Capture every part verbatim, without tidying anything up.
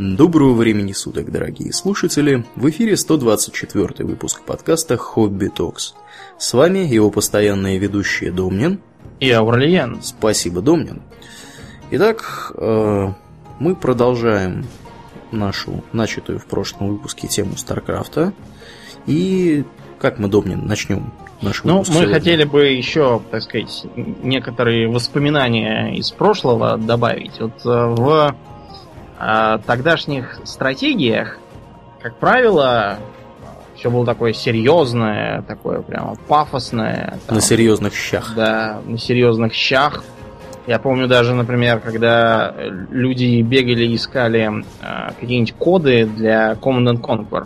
Доброго времени суток, дорогие слушатели, в эфире сто двадцать четвёртый выпуск подкаста «Хобби Токс». С вами его постоянные ведущие Домнин и Аурелиан. Спасибо, Домнин. Итак, мы продолжаем нашу начатую в прошлом выпуске тему StarCraft'а. И как мы, Домнин, начнем наш выпуск? Ну, мы сегодня хотели бы еще, так сказать, некоторые воспоминания из прошлого добавить. Вот в тогдашних стратегиях, как правило, все было такое серьезное, такое прямо пафосное. Там, на серьезных щах. Да, на серьезных щах. Я помню даже, например, когда люди бегали и искали э, какие-нибудь коды для Command энд Conquer.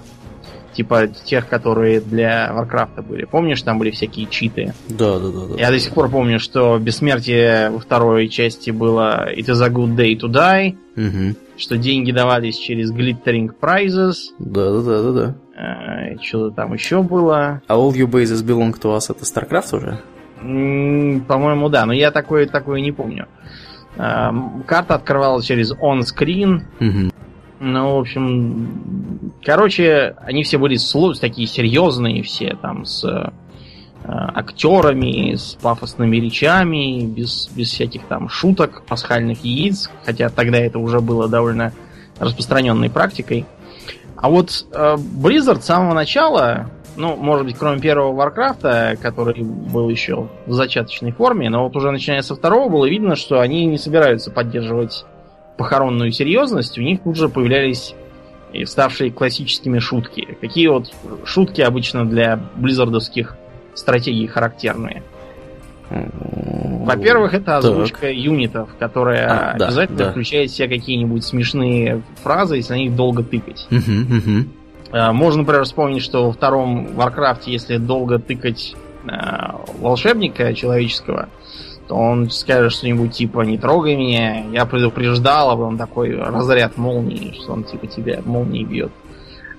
Типа тех, которые для Warcraft были. Помнишь, там были всякие читы? Да, да, да. да Я да, до сих да. пор помню, что бессмертие во второй части было It is a good day to die. Угу. Что деньги давались через Glittering Prizes. Да, да, да, да, да. Э, что-то там еще было. А all you bases belong to us — это StarCraft уже? По-моему, да, но я такое, такое не помню. Э, карта открывалась через on-screen. Угу. Ну, в общем, короче, они все были слов, такие серьезные все, там, с э, актерами, с пафосными речами, без, без всяких там шуток, пасхальных яиц, хотя тогда это уже было довольно распространенной практикой. А вот э, Blizzard с самого начала, ну, может быть, кроме первого Warcraft'а, который был еще в зачаточной форме, но вот уже начиная со второго было видно, что они не собираются поддерживать похоронную серьезность, у них тут же появлялись и ставшие классическими шутки. Какие вот шутки обычно для близзардовских стратегий характерные? Во-первых, это озвучка так. юнитов, которая а, да, обязательно да. включает в себя какие-нибудь смешные фразы, если на них долго тыкать. Uh-huh, uh-huh. Можно, например, вспомнить, что во втором Warcraft, если долго тыкать волшебника человеческого, то он скажет что-нибудь типа «Не трогай меня, я предупреждал», а потом такой разряд молнии, что он типа тебя молнией бьет.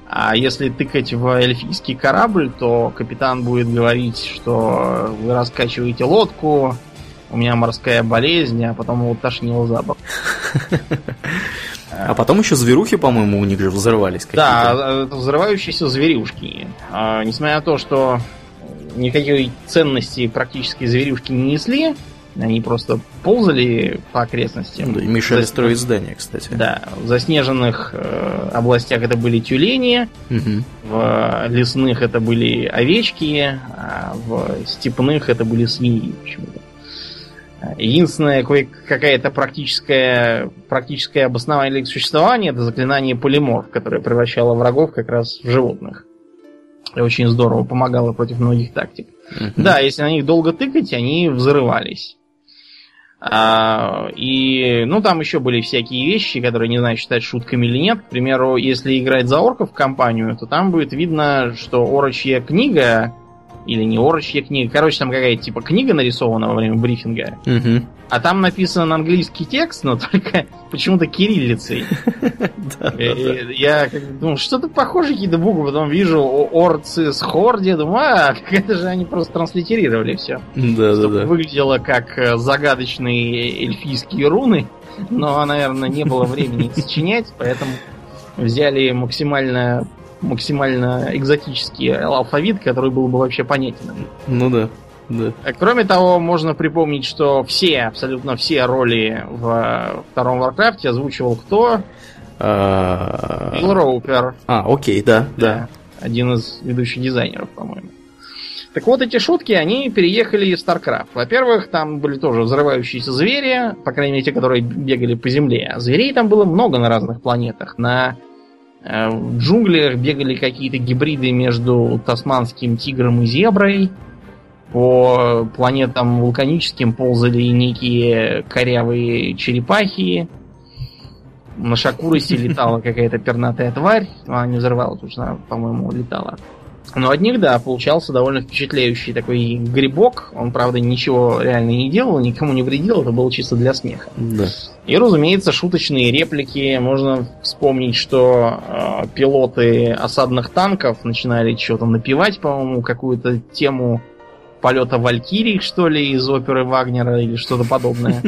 А если тыкать в эльфийский корабль, то капитан будет говорить, что вы раскачиваете лодку, у меня морская болезнь, а потом его тошнило за борт. А потом еще зверухи, по-моему, у них же взорвались какие-то. Да, взрывающиеся зверюшки. Несмотря на то, что никакой ценности практически зверюшки не несли, они просто ползали по окрестностям. Да, и мешали Зас... строить здания, кстати. Да, в заснеженных э, областях это были тюлени, угу. в лесных это были овечки, а в степных это были свиньи почему-то. Единственное, какая-то практическая, практическое обоснование их существования — это заклинание полиморф, которое превращало врагов как раз в животных. Очень здорово помогало против многих тактик. Uh-huh. Да, если на них долго тыкать, они взрывались. А, и, ну, там еще были всякие вещи, которые не знаю, считать шутками или нет. К примеру, если играть за орков в кампанию, то там будет видно, что орочья книга или не орочья книга. Короче, там какая-то типа книга нарисована во время брифинга. Uh-huh. А там написан английский текст, но только почему-то кириллицей. Я думал, что-то похожее какие-то буквы, потом вижу орцы с хорди, думаю, а, как это же они просто транслитерировали все. Чтобы выглядело как загадочные эльфийские руны, но, наверное, не было времени их сочинять, поэтому взяли максимально... максимально экзотический алфавит, который был бы вообще понятен. Ну да, да. Кроме того, можно припомнить, что все, абсолютно все роли в втором Warcraft озвучивал кто? Билл Роупер. А, окей, да, да. Один из ведущих дизайнеров, по-моему. Так вот, эти шутки, они переехали в StarCraft. Во-первых, там были тоже взрывающиеся звери, по крайней мере, те, которые бегали по земле. А зверей там было много на разных планетах. На В джунглях бегали какие-то гибриды между тасманским тигром и зеброй. По планетам вулканическим ползали некие корявые черепахи. На Шакуросе летала какая-то пернатая тварь. Она не взорвала, потому что она, по-моему, летала. Но от них, да, получался довольно впечатляющий такой грибок. Он, правда, ничего реально не делал, никому не вредил, это было чисто для смеха. Да. И, разумеется, шуточные реплики. Можно вспомнить, что э, пилоты осадных танков начинали что-то напевать, по-моему, какую-то тему полета Валькирий, что ли, из оперы Вагнера или что-то подобное.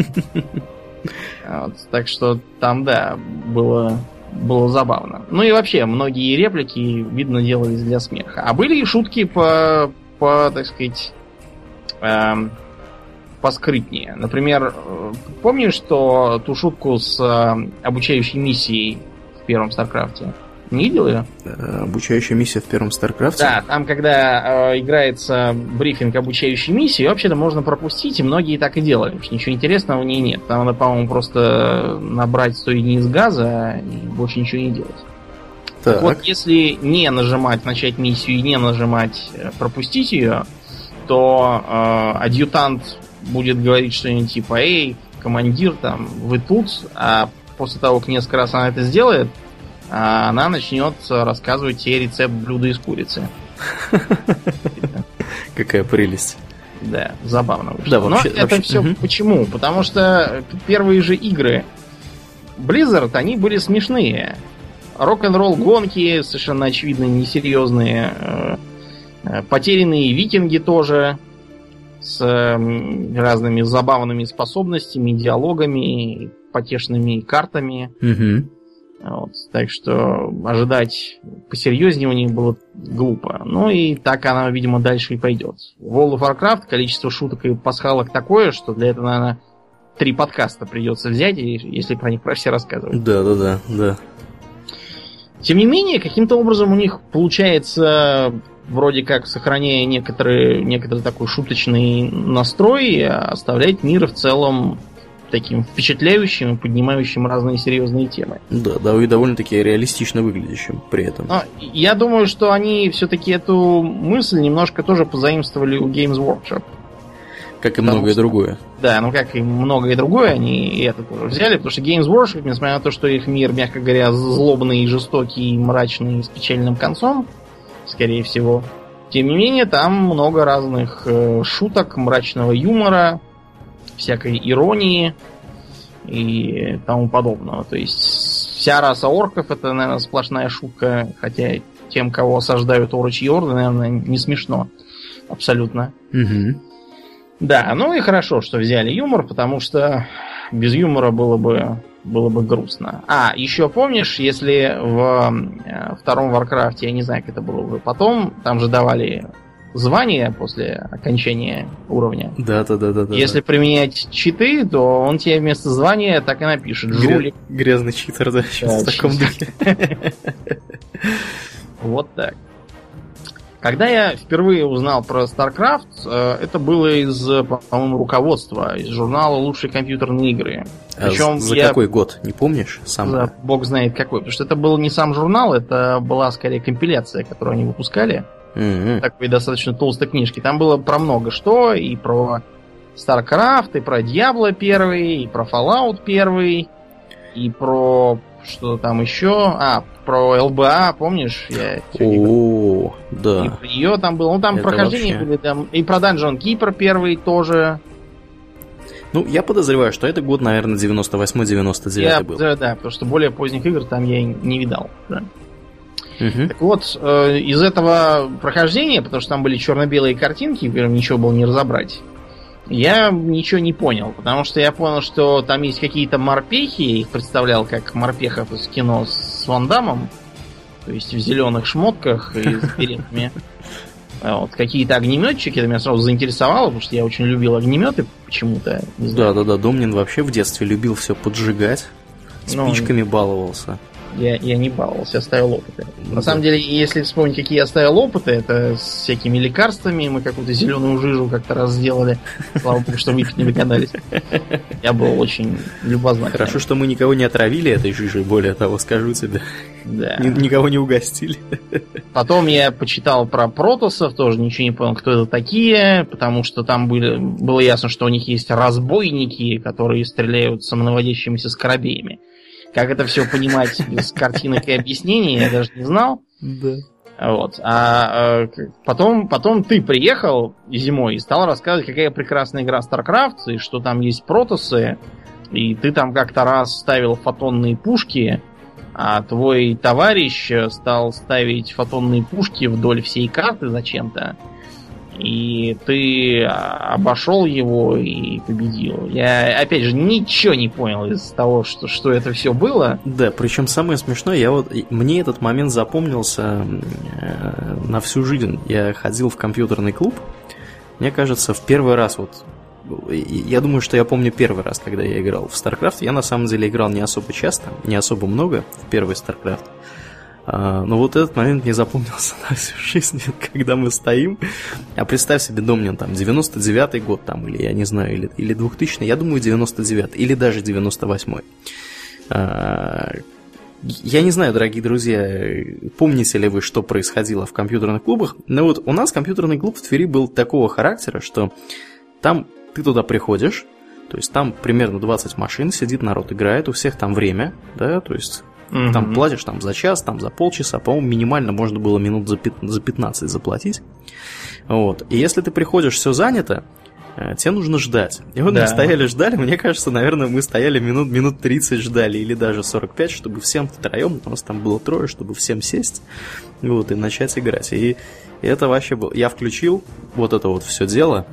Так что там, да, было было забавно. Ну и вообще, многие реплики, видно, делались для смеха. А были и шутки по, по так сказать, эм, поскрытнее. Например, помнишь, что ту шутку с э, обучающей миссией в первом StarCraft'е? Не видел ее? Обучающая миссия в первом StarCraft'е? Да, там, когда э, играется брифинг обучающей миссии, вообще-то можно пропустить, и многие так и делали, потому что ничего интересного в ней нет. Там надо, по-моему, просто набрать сто единиц газа и больше ничего не делать. Так. Так вот, если не нажимать начать миссию и не нажимать пропустить ее, то э, адъютант будет говорить что-нибудь типа: «Эй, командир, там, вы тут», а после того, как несколько раз она это сделает, она начнет рассказывать тебе рецепт блюда из курицы. Какая прелесть. Да, забавно вышло. Да, вообще, но это вообще... все угу. Почему? Потому что первые же игры Blizzard, они были смешные. Рок-н-ролл гонки совершенно очевидно несерьезные. Потерянные викинги тоже. С разными забавными способностями, диалогами, потешными картами. Угу. Вот, так что ожидать посерьезнее у них было глупо. Ну и так она, видимо, дальше и пойдет. В World of Warcraft количество шуток и пасхалок такое, что для этого, наверное, три подкаста придется взять, если про них про все рассказывать. Да, да, да, да. Тем не менее, каким-то образом у них получается, вроде как сохраняя некоторые, некоторый такой шуточный настрой, оставлять мир в целом таким впечатляющим и поднимающим разные серьезные темы. Да, да, и довольно-таки реалистично выглядящим при этом. Но я думаю, что они все-таки эту мысль немножко тоже позаимствовали у Games Workshop. Как и многое что, другое. Да, ну как и многое другое, они и это тоже взяли, потому что Games Workshop, несмотря на то, что их мир, мягко говоря, злобный, жестокий, мрачный, с печальным концом, скорее всего, тем не менее, там много разных шуток, мрачного юмора, всякой иронии и тому подобного. То есть вся раса орков — это, наверное, сплошная шутка, хотя тем, кого осаждают орочьи орды, наверное, не смешно абсолютно. Угу. Да, ну и хорошо, что взяли юмор, потому что без юмора было бы, было бы грустно. А, еще помнишь, если в втором Warcraft, я не знаю, как это было уже потом, там же давали звание после окончания уровня. Да, да, да, да. Если да. применять читы, то он тебе вместо звания так и напишет: жулик. Грязный читер, да, да, в таком духе. Вот так. Когда я впервые узнал про StarCraft, это было из, по-моему, руководства, из журнала «Лучшие компьютерные игры». Причем за я... какой год, не помнишь? Сам... За бог знает какой. Потому что это был не сам журнал, это была скорее компиляция, которую они выпускали. Mm-hmm. Такой достаточно толстой книжки. Там было про много что, и про StarCraft, и про Diablo первый, и про Fallout первый, и про что там еще. А, про эл бэ а, помнишь? О, да. И про нее там было. Ну, там это прохождение вообще... были, там, и про Dungeon Keeper первый тоже. Ну, я подозреваю, что это год, наверное, девяносто восьмой девяносто девятый был. Да, да, потому что более поздних игр там я не видал, да. Угу. Так вот, э, из этого прохождения, потому что там были черно-белые картинки, в которых ничего было не разобрать, я ничего не понял, потому что я понял, что там есть какие-то морпехи, я их представлял как морпехов из кино с Ван Даммом, то есть в зеленых шмотках и с беретами. Вот, какие-то огнеметчики, это меня сразу заинтересовало, потому что я очень любил огнеметы почему-то. Да-да-да, Домнин вообще в детстве любил все поджигать, спичками ну, баловался. Я, я не баловался, я ставил опыты. Mm-hmm. На самом деле, если вспомнить, какие я ставил опыты, это с всякими лекарствами. Мы какую-то зеленую жижу как-то раз сделали. Слава богу, что мы их не догадались. Я был очень любознательный. Хорошо, что мы никого не отравили этой жижей, более того, скажу тебе. Да. Никого не угостили. Потом я почитал про протоссов, тоже ничего не понял, кто это такие, потому что там были, было ясно, что у них есть разбойники, которые стреляют самонаводящимися скоробеями. Как это все понимать без картинок и объяснений, я даже не знал. Да. Вот. А, а потом, потом ты приехал зимой и стал рассказывать, какая прекрасная игра StarCraft, и что там есть протоссы, и ты там как-то раз ставил фотонные пушки, а твой товарищ стал ставить фотонные пушки вдоль всей карты зачем-то. И ты обошел его и победил. Я, опять же, ничего не понял из того, что, что это все было. Да, причем самое смешное, я вот, мне этот момент запомнился на всю жизнь. Я ходил в компьютерный клуб, мне кажется, в первый раз вот. Я думаю, что я помню первый раз, когда я играл в StarCraft. Я на самом деле играл не особо часто, не особо много в первый StarCraft. Но вот этот момент мне запомнился на всю жизнь, когда мы стоим. А представь себе, Домнин, там, девяносто девятый год, там, или, я не знаю, или, или двухтысячный, я думаю, девяносто девятый, или даже девяносто восьмой. Я не знаю, дорогие друзья, помните ли вы, что происходило в компьютерных клубах, но вот у нас компьютерный клуб в Твери был такого характера, что там ты туда приходишь, то есть там примерно двадцать машин, сидит народ, играет, у всех там время, да, то есть... Угу. Там платишь там, за час, там, за полчаса. По-моему, минимально можно было минут за пятнадцать заплатить. Вот. И если ты приходишь, все занято, тебе нужно ждать. И вот да. Мы стояли, ждали. Мне кажется, наверное, мы стояли минут, минут тридцать ждали, или даже сорок пять, чтобы всем втроем, у нас там было трое, чтобы всем сесть, вот, и начать играть. И, и это вообще было. Я включил вот это вот все дело.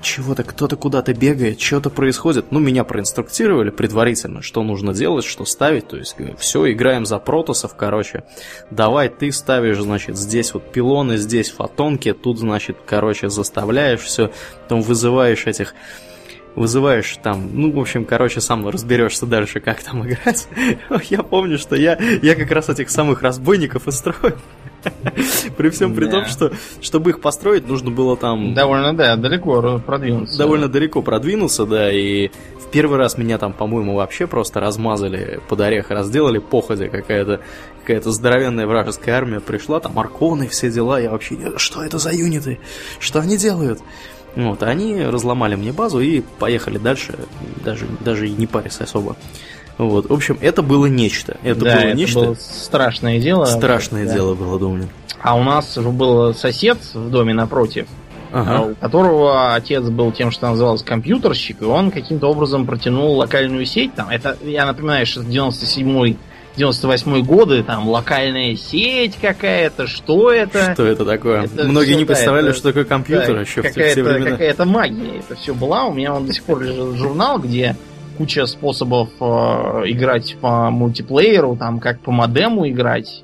Чего-то, кто-то куда-то бегает, что-то происходит. Ну, меня проинструктировали предварительно, что нужно делать, что ставить. То есть, все, играем за протоссов, короче. Давай ты ставишь, значит, здесь вот пилоны, здесь фотонки. Тут, значит, короче, заставляешь все. Потом вызываешь этих... Вызываешь там, ну, в общем, короче, сам разберешься дальше, как там играть. Я помню, что я, я как раз этих самых разбойников и строил. При всем при том, что чтобы их построить, нужно было там... Довольно, да, далеко продвинуться. Довольно далеко продвинуться, да, и в первый раз меня там, по-моему, вообще просто размазали под орех, разделали походя, какая-то какая-то здоровенная вражеская армия пришла, там арконы, все дела, я вообще... Что это за юниты? Что они делают? Вот, они разломали мне базу и поехали дальше, даже, даже и не парясь особо. Вот, в общем, это было нечто. Это да, было это нечто. Было страшное дело. Страшное да. дело было, думаю. А у нас был сосед в доме напротив, ага. у которого отец был тем, что назывался компьютерщик, и он каким-то образом протянул локальную сеть. Там, это, я напоминаю, что это девяносто седьмой, девяносто восьмой годы, там локальная сеть какая-то, что это? Что это такое? Это Многие все, не представляли, да, это, что такое компьютер да, еще в те времена. Какая-то магия, это все была. У меня он до сих пор лежит журнал, где куча способов э, играть по мультиплееру, там как по модему играть.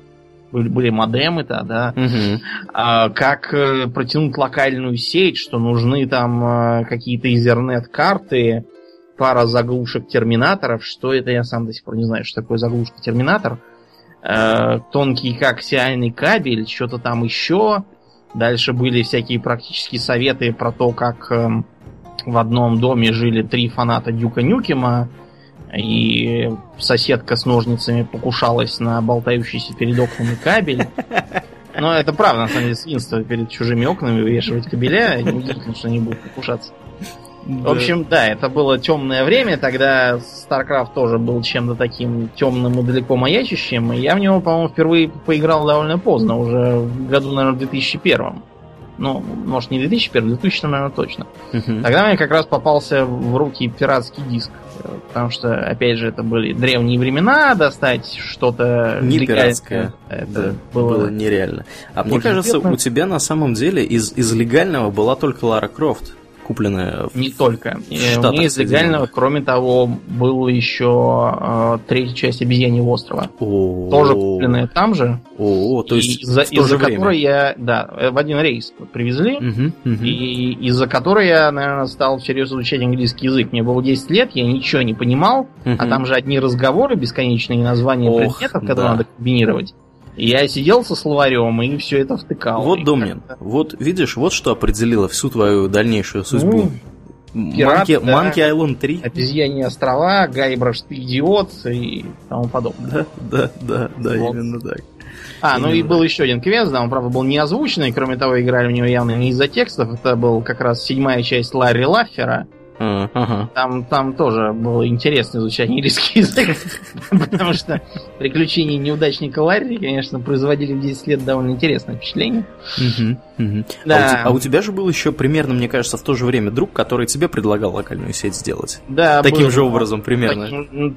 Были, были модемы-то, да. Угу. А, как э, протянуть локальную сеть, что нужны там э, какие-то Ethernet-карты. Пара заглушек терминаторов. Что это, я сам до сих пор не знаю, что такое заглушка терминатор. Э, тонкий коаксиальный кабель, что-то там еще. Дальше были всякие практические советы про то, как э, в одном доме жили три фаната Дюка Нюкема, и соседка с ножницами покушалась на болтающийся перед окнами кабель. Но это правда, на самом деле, свинство перед чужими окнами вывешивать кабеля. Неудивительно, что они будут покушаться. Да. В общем, да, это было темное время, тогда StarCraft тоже был чем-то таким темным и далеко маячащим, и я в него, по-моему, впервые поиграл довольно поздно, уже в году, наверное, в две тысячи первом. Ну, может, не две тысячи первом, в две тысячи, наверное, точно. Uh-huh. Тогда мне как раз попался в руки пиратский диск, потому что, опять же, это были древние времена, достать что-то... Не пиратское, это да, было... было нереально. А мне кажется, у тебя на самом деле из, из легального была только Лара Крофт. Купленная в... Не только. В Штатах, у меня из легального, кроме того, была еще э, третья часть Обезьяньего острова. О-о-о. Тоже купленная там же. О-о-о, то есть из-за, из-за которой я, да, в один рейс привезли, угу, угу. и из-за которой я, наверное, стал всерьез изучать английский язык. Мне было десять лет, я ничего не понимал, угу. а там же одни разговоры бесконечные, названия Ох, предметов, которые да. надо комбинировать. Я сидел со словарем и все это втыкал. Вот, Домнин, вот видишь, вот что определило всю твою дальнейшую судьбу. Ну, пират, Monkey, да, Monkey Island три. Обезьяньи острова, Гайбраш, ты идиот и тому подобное. Да, да, да, да вот. Именно так. А, именно ну и так. был еще один квест, да, он, правда, был не озвученный, кроме того, играли в него явно не из-за текстов. Это был как раз седьмая часть Ларри Лаффера. Uh, uh-huh. Там, там тоже было интересно изучать английский язык, потому что приключения неудачника Ларри, конечно, производили в десять лет довольно интересное впечатление. Uh-huh, uh-huh. Да. А, у, а у тебя же был еще примерно, мне кажется, в то же время друг, который тебе предлагал локальную сеть сделать. Да, таким был, же образом примерно.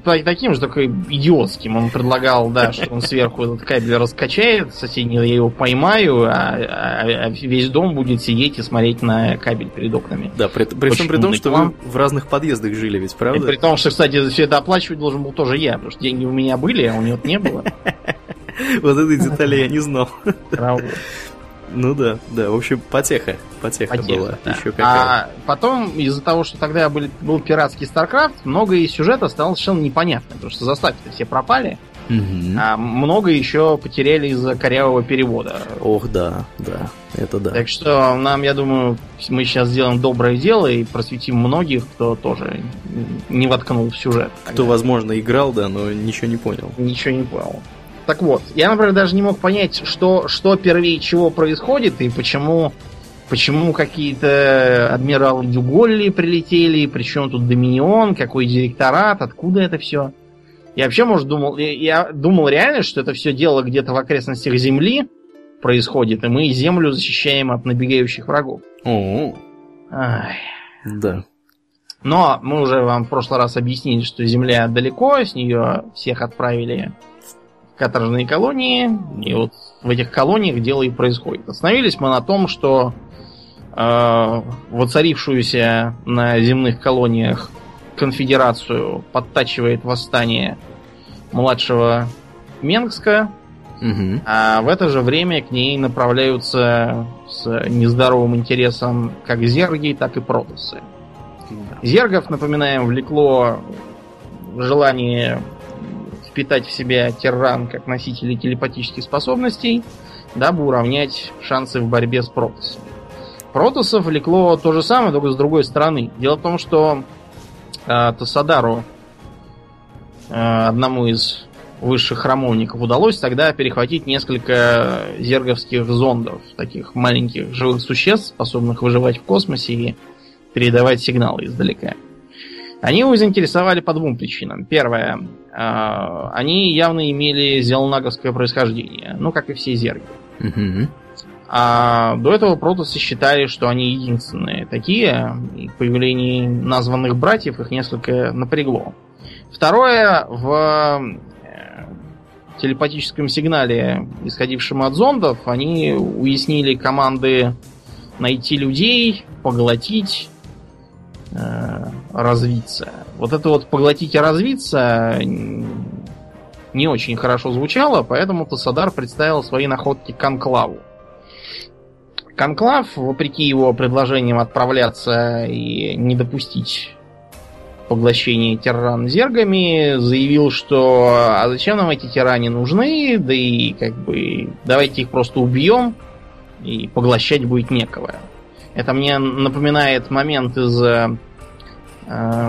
Таким, таким же, только идиотским. Он предлагал, да, что он сверху этот кабель раскачает, соседний я его поймаю, а, а, а весь дом будет сидеть и смотреть на кабель перед окнами. Да, при, при всем при том, что вам в разных подъездах жили ведь, правда? И при том, что, кстати, все это оплачивать должен был тоже я, потому что деньги у меня были, а у него не было. Вот этой детали я не знал. Ну да, да, в общем, потеха. Потеха, потеха была, да. Еще какая. А потом, из-за того, что тогда был, был пиратский StarCraft, многое из сюжета стало совершенно непонятно, потому что заставки-то все пропали, угу. А много еще потеряли из-за корявого перевода. Ох, да, да, это да. Так что нам, я думаю, мы сейчас сделаем доброе дело и просветим многих, кто тоже не воткнул в сюжет. Тогда. Кто, возможно, играл, да, но ничего не понял. Ничего не понял. Так вот, я, например, даже не мог понять, что, что первее чего происходит, и почему, почему какие-то адмиралы де Голли прилетели, при чем тут Доминион, какой директорат, откуда это все. Я вообще, может, думал, я думал реально, что это все дело где-то в окрестностях Земли происходит, и мы Землю защищаем от набегающих врагов. О-о-о. Ай. Да. Но мы уже вам в прошлый раз объяснили, что Земля далеко, с нее всех отправили... каторжные колонии, и вот в этих колониях дело и происходит. Остановились мы на том, что э, воцарившуюся на земных колониях конфедерацию подтачивает восстание младшего Менгска, угу. А в это же время к ней направляются с нездоровым интересом как зерги, так и протоссы. Зергов, напоминаем, влекло желание... впитать в себя Терран как носители телепатических способностей, дабы уравнять шансы в борьбе с протоссами. Протоссов влекло то же самое, только с другой стороны. Дело в том, что э, Тассадару, э, одному из высших храмовников, удалось тогда перехватить несколько зерговских зондов, таких маленьких живых существ, способных выживать в космосе и передавать сигналы издалека. Они его заинтересовали по двум причинам. Первое. Э, они явно имели зелнаговское происхождение. Ну, как и все зерги. Mm-hmm. А до этого протоссы считали, что они единственные такие. И появление названных братьев их несколько напрягло. Второе. В телепатическом сигнале, исходившем от зондов, они уяснили команды найти людей, поглотить... развиться. Вот это вот «поглотить и развиться» не очень хорошо звучало, поэтому Тассадар представил свои находки Конклаву. Конклав, вопреки его предложениям отправляться и не допустить поглощения Терран зергами, заявил, что «а зачем нам эти тиране нужны, да и как бы давайте их просто убьем, и поглощать будет некого». Это мне напоминает момент из э, э,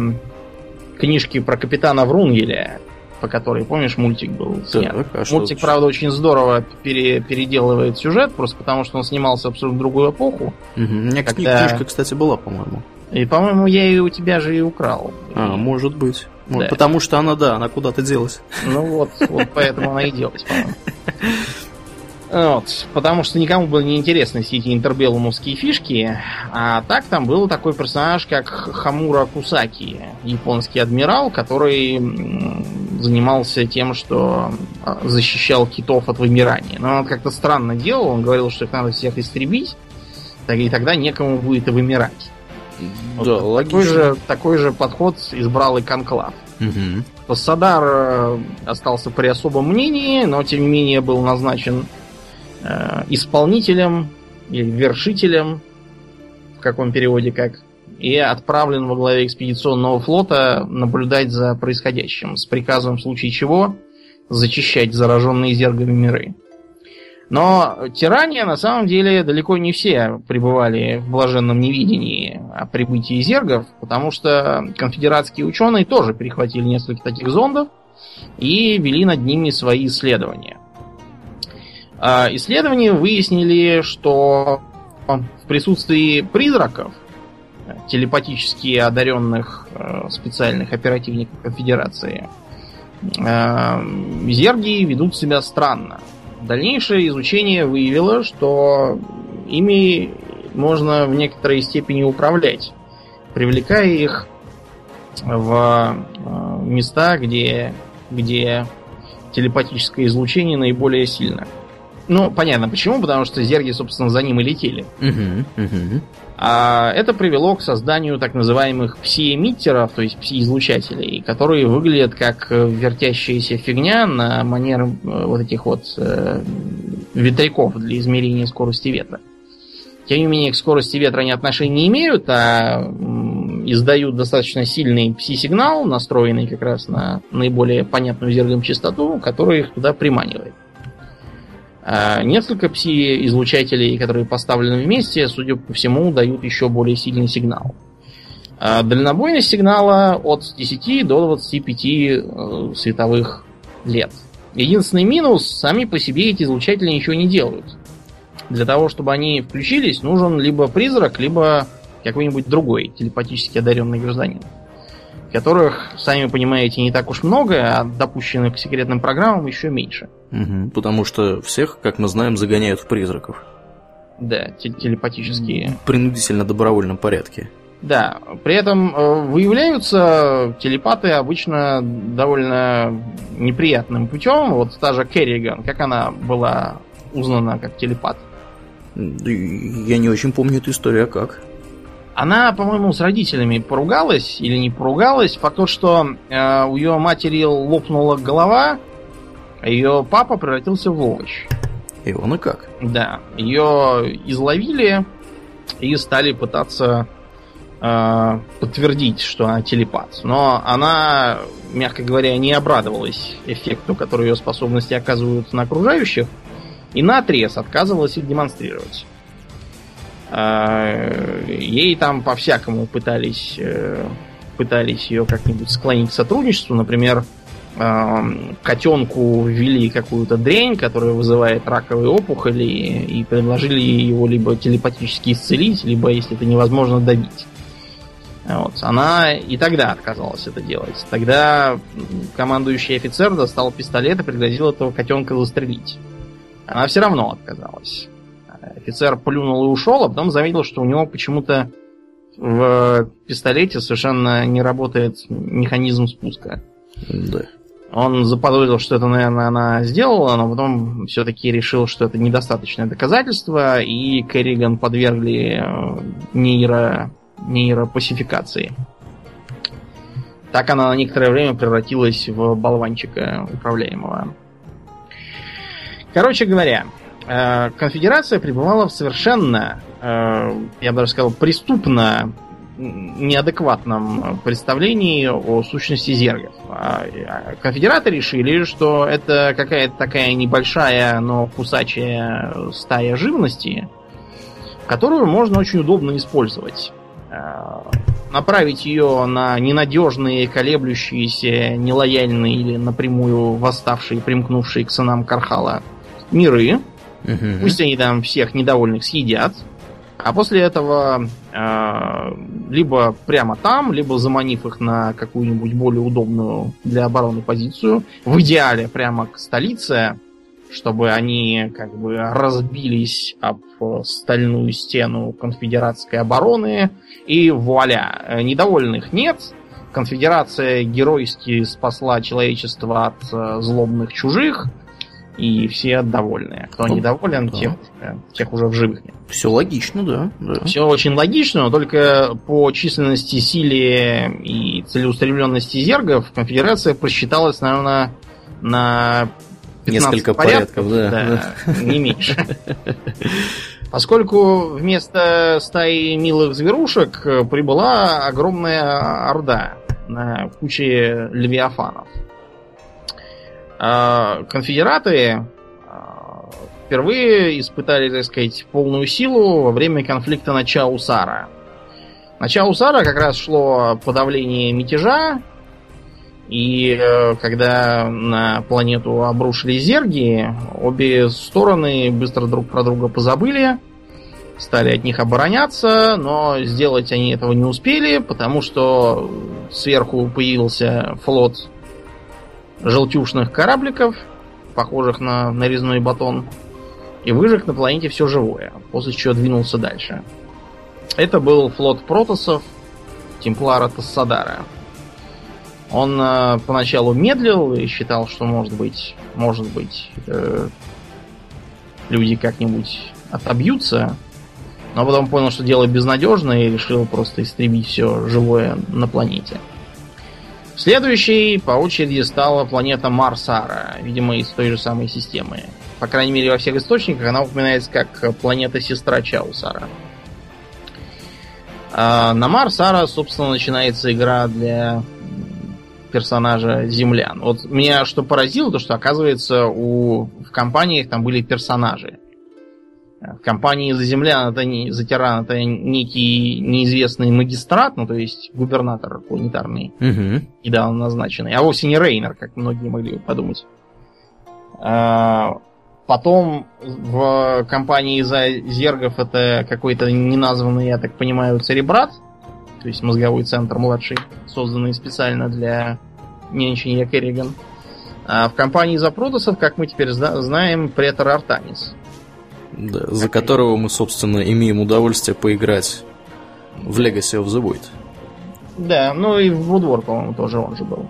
книжки про капитана Врунгеля, по которой, помнишь, мультик был снят. Да, мультик, что-то... правда, очень здорово пере- переделывает сюжет, просто потому что он снимался абсолютно в другую эпоху. Угу. У меня когда... книжка, кстати, была, по-моему. И, по-моему, я ее у тебя же и украл. А, может быть. Да. Потому что она, да, она куда-то делась. Ну вот, вот поэтому она и делась, по-моему. Вот, потому что никому было не интересны все эти интербеллумовские фишки. А так там был такой персонаж, как Хамура Кусаки, японский адмирал, который занимался тем, что защищал китов от вымирания. Но он как-то странно делал, он говорил, что их надо всех истребить, и тогда некому будет и вымирать. Да, вот такой, же, такой же подход избрал и Конклав. Угу. Тассадар остался при особом мнении, но тем не менее был назначен исполнителем или вершителем, в каком переводе как, и отправлен во главе экспедиционного флота наблюдать за происходящим с приказом, в случае чего, зачищать зараженные зергами миры. Но тиране, на самом деле, далеко не все пребывали в блаженном невидении о прибытии зергов, потому что конфедератские ученые тоже перехватили несколько таких зондов и вели над ними свои исследования. Исследования выяснили, что в присутствии призраков телепатически одаренных специальных оперативников Конфедерации, зерги ведут себя странно. Дальнейшее изучение выявило, что ими можно в некоторой степени управлять, привлекая их в места, где, где телепатическое излучение наиболее сильно. Ну, понятно почему, потому что зерги, собственно, за ним и летели. Uh-huh, uh-huh. А это привело к созданию так называемых пси-эмиттеров, то есть пси-излучателей, которые выглядят как вертящаяся фигня на манер вот этих вот э, ветряков для измерения скорости ветра. Тем не менее, к скорости ветра они отношения не имеют, а издают достаточно сильный пси-сигнал, настроенный как раз на наиболее понятную зергам частоту, которая их туда приманивает. Несколько пси-излучателей, которые поставлены вместе, судя по всему, дают еще более сильный сигнал. Дальнобойность сигнала от десяти до двадцати пяти световых лет. Единственный минус, сами по себе эти излучатели ничего не делают. Для того, чтобы они включились, нужен либо призрак, либо какой-нибудь другой телепатически одаренный гражданин, которых, сами понимаете, не так уж много, а допущенных к секретным программам еще меньше. Угу, потому что всех, как мы знаем, загоняют в призраков. Да, телепатические. В принудительно-добровольном порядке. Да, при этом выявляются телепаты обычно довольно неприятным путем. Вот та же Керриган, как она была узнана как телепат? Я не очень помню эту историю, а как? Она, по-моему, с родителями поругалась или не поругалась. Факт тот, что э, у ее матери лопнула голова, а ее папа превратился в овощ. И он и как? Да. Ее изловили и стали пытаться э, подтвердить, что она телепат. Но она, мягко говоря, не обрадовалась эффекту, который ее способности оказывают на окружающих, и наотрез отказывалась их демонстрировать. Ей там по-всякому пытались, пытались ее как-нибудь склонить к сотрудничеству. Например, котенку ввели какую-то дрянь, которая вызывает раковые опухоли, и предложили его либо телепатически исцелить, либо, если это невозможно, добить. Вот. Она и тогда отказалась это делать. Тогда командующий офицер достал пистолет и пригрозил этого котенка застрелить. Она все равно отказалась. Офицер плюнул и ушел, а потом заметил, что у него почему-то в пистолете совершенно не работает механизм спуска. Да. Он заподозрил, что это, наверное, она сделала, но потом все-таки решил, что это недостаточное доказательство, и Керриган подвергли нейро... нейропасификации. Так она на некоторое время превратилась в болванчика управляемого. Короче говоря, Конфедерация пребывала в совершенно, я бы даже сказал, преступно неадекватном представлении о сущности зергов. Конфедераты решили, что это какая-то такая небольшая, но кусачая стая живности, которую можно очень удобно использовать. Направить ее на ненадежные, колеблющиеся, нелояльные или напрямую восставшие, примкнувшие к сынам Кархала миры. Uh-huh. Пусть они там всех недовольных съедят, а после этого э, либо прямо там, либо заманив их на какую-нибудь более удобную для обороны позицию, в идеале прямо к столице, чтобы они как бы разбились об стальную стену конфедератской обороны, и вуаля, недовольных нет. Конфедерация геройски спасла человечество от злобных чужих, и все довольны. Кто ну, недоволен, да. тех, тех уже в живых нет. Все логично, да, да. Все очень логично, но только по численности, силе и целеустремленности зергов Конфедерация просчиталась, наверное, на пятнадцать несколько порядков, порядков да, да, да. Не меньше. Поскольку вместо стаи милых зверушек прибыла огромная орда на куче левиафанов. Конфедераты впервые испытали, так сказать, полную силу во время конфликта на Чау-Сара. На Чау-Сара как раз шло подавление мятежа, и когда на планету обрушились зерги, обе стороны быстро друг про друга позабыли, стали от них обороняться, но сделать они этого не успели, потому что сверху появился флот желтюшных корабликов, похожих на нарезной батон, и выжег на планете все живое, после чего двинулся дальше. Это был флот протоссов, темплара Тассадара. Он э, поначалу медлил и считал, что, может быть, может быть э, люди как-нибудь отобьются, но потом понял, что дело безнадежное, и решил просто истребить все живое на планете. Следующей по очереди стала планета Марсара, видимо, из той же самой системы. По крайней мере, во всех источниках она упоминается как планета-сестра Чау-Сара. А на Марсара, собственно, начинается игра для персонажа землян. Вот меня что поразило, то что, оказывается, у... в компаниях там были персонажи. В компании за землян, это не... за тиран, это некий неизвестный магистрат, ну, то есть губернатор планетарный, угу. недавно назначенный, а вовсе не Рейнор, как многие могли бы подумать. А... Потом в компании за зергов это какой-то неназванный, я так понимаю, Церебрат, то есть мозговой центр младший, созданный специально для нянчения Керриган. А в компании за протоссов, как мы теперь зна- знаем, претор Артанис. Да, за которого мы, собственно, имеем удовольствие поиграть в Legacy of the Void. Да, ну и в Вудвор, по-моему, тоже он же был.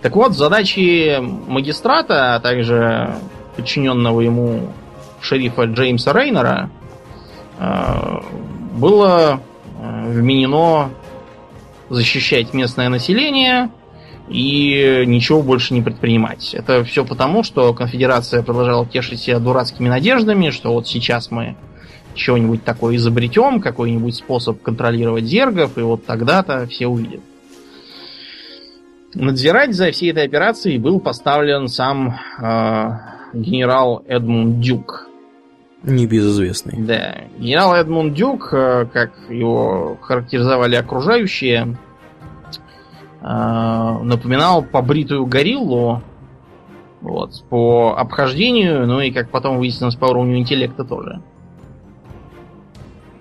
Так вот, задачи магистрата, а также подчиненного ему шерифа Джеймса Рейнора, было вменено защищать местное население и ничего больше не предпринимать. Это все потому, что Конфедерация продолжала тешить себя дурацкими надеждами, что вот сейчас мы чего-нибудь такое изобретем, какой-нибудь способ контролировать зергов, и вот тогда-то все увидят. Надзирать за всей этой операцией был поставлен сам э, генерал Эдмунд Дюк. Небезызвестный. Да. Генерал Эдмунд Дюк, как его характеризовали окружающие, напоминал побритую гориллу вот, по обхождению, ну и, как потом выяснилось, по уровню интеллекта тоже.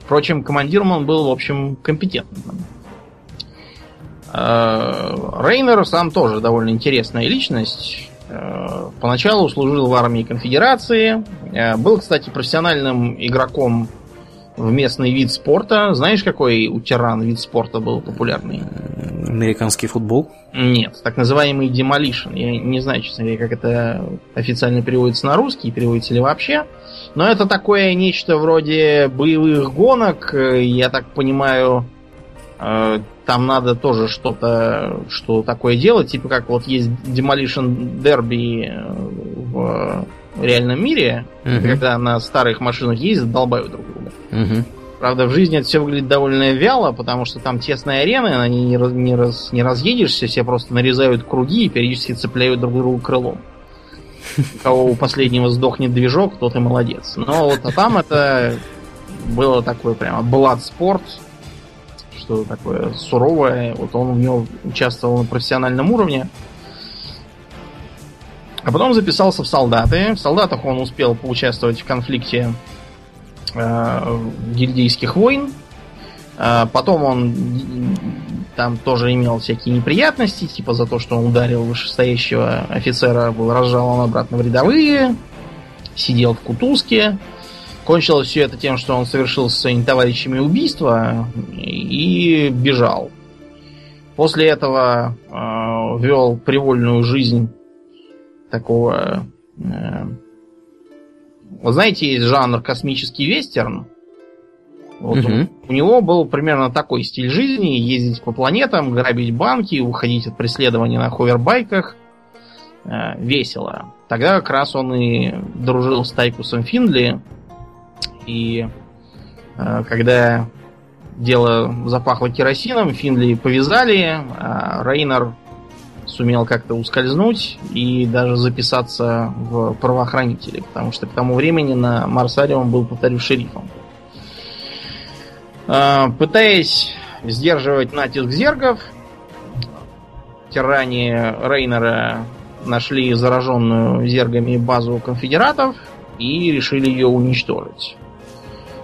Впрочем, командиром он был, в общем, компетентным. Рейнер сам тоже довольно интересная личность. Поначалу служил в армии Конфедерации. Был, кстати, профессиональным игроком в местный вид спорта. Знаешь, какой у тиран вид спорта был популярный? Американский футбол? Нет, так называемый демолишн. Я не знаю, честно говоря, как это официально переводится на русский, переводится ли вообще. Но это такое нечто вроде боевых гонок. Я так понимаю, там надо тоже что-то, что такое делать, типа как вот есть Demolition Derby в реальном мире, uh-huh. когда на старых машинах ездят, долбают друг друга. Uh-huh. Правда, в жизни это все выглядит довольно вяло, потому что там тесная арена, на ней не, раз, не, раз, не разъедешься, все просто нарезают круги и периодически цепляют друг друга крылом. У кого у последнего сдохнет движок, тот и молодец. Но вот а там это было такое прямо бладспорт, что такое суровое. Вот он в нем участвовал на профессиональном уровне. А потом записался в солдаты. В солдатах он успел поучаствовать в конфликте э, гильдейских войн. Э, потом он там тоже имел всякие неприятности, типа за то, что он ударил вышестоящего офицера, был разжалован обратно в рядовые, сидел в кутузке. Кончилось все это тем, что он совершил со своими товарищами убийство и бежал. После этого э, вел привольную жизнь такого... Э, вы знаете, есть жанр космический вестерн. Вот угу. он, у него был примерно такой стиль жизни. Ездить по планетам, грабить банки, уходить от преследования на ховербайках. Э, весело. Тогда как раз он и дружил с Тайкусом Финдли. И э, когда дело запахло керосином, Финдли повязали, а Рейнор сумел как-то ускользнуть и даже записаться в правоохранители, потому что к тому времени на Марсаре он был, повторю, шерифом. Э, пытаясь сдерживать натиск зергов, тиране Рейнора нашли зараженную зергами базу конфедератов и решили ее уничтожить.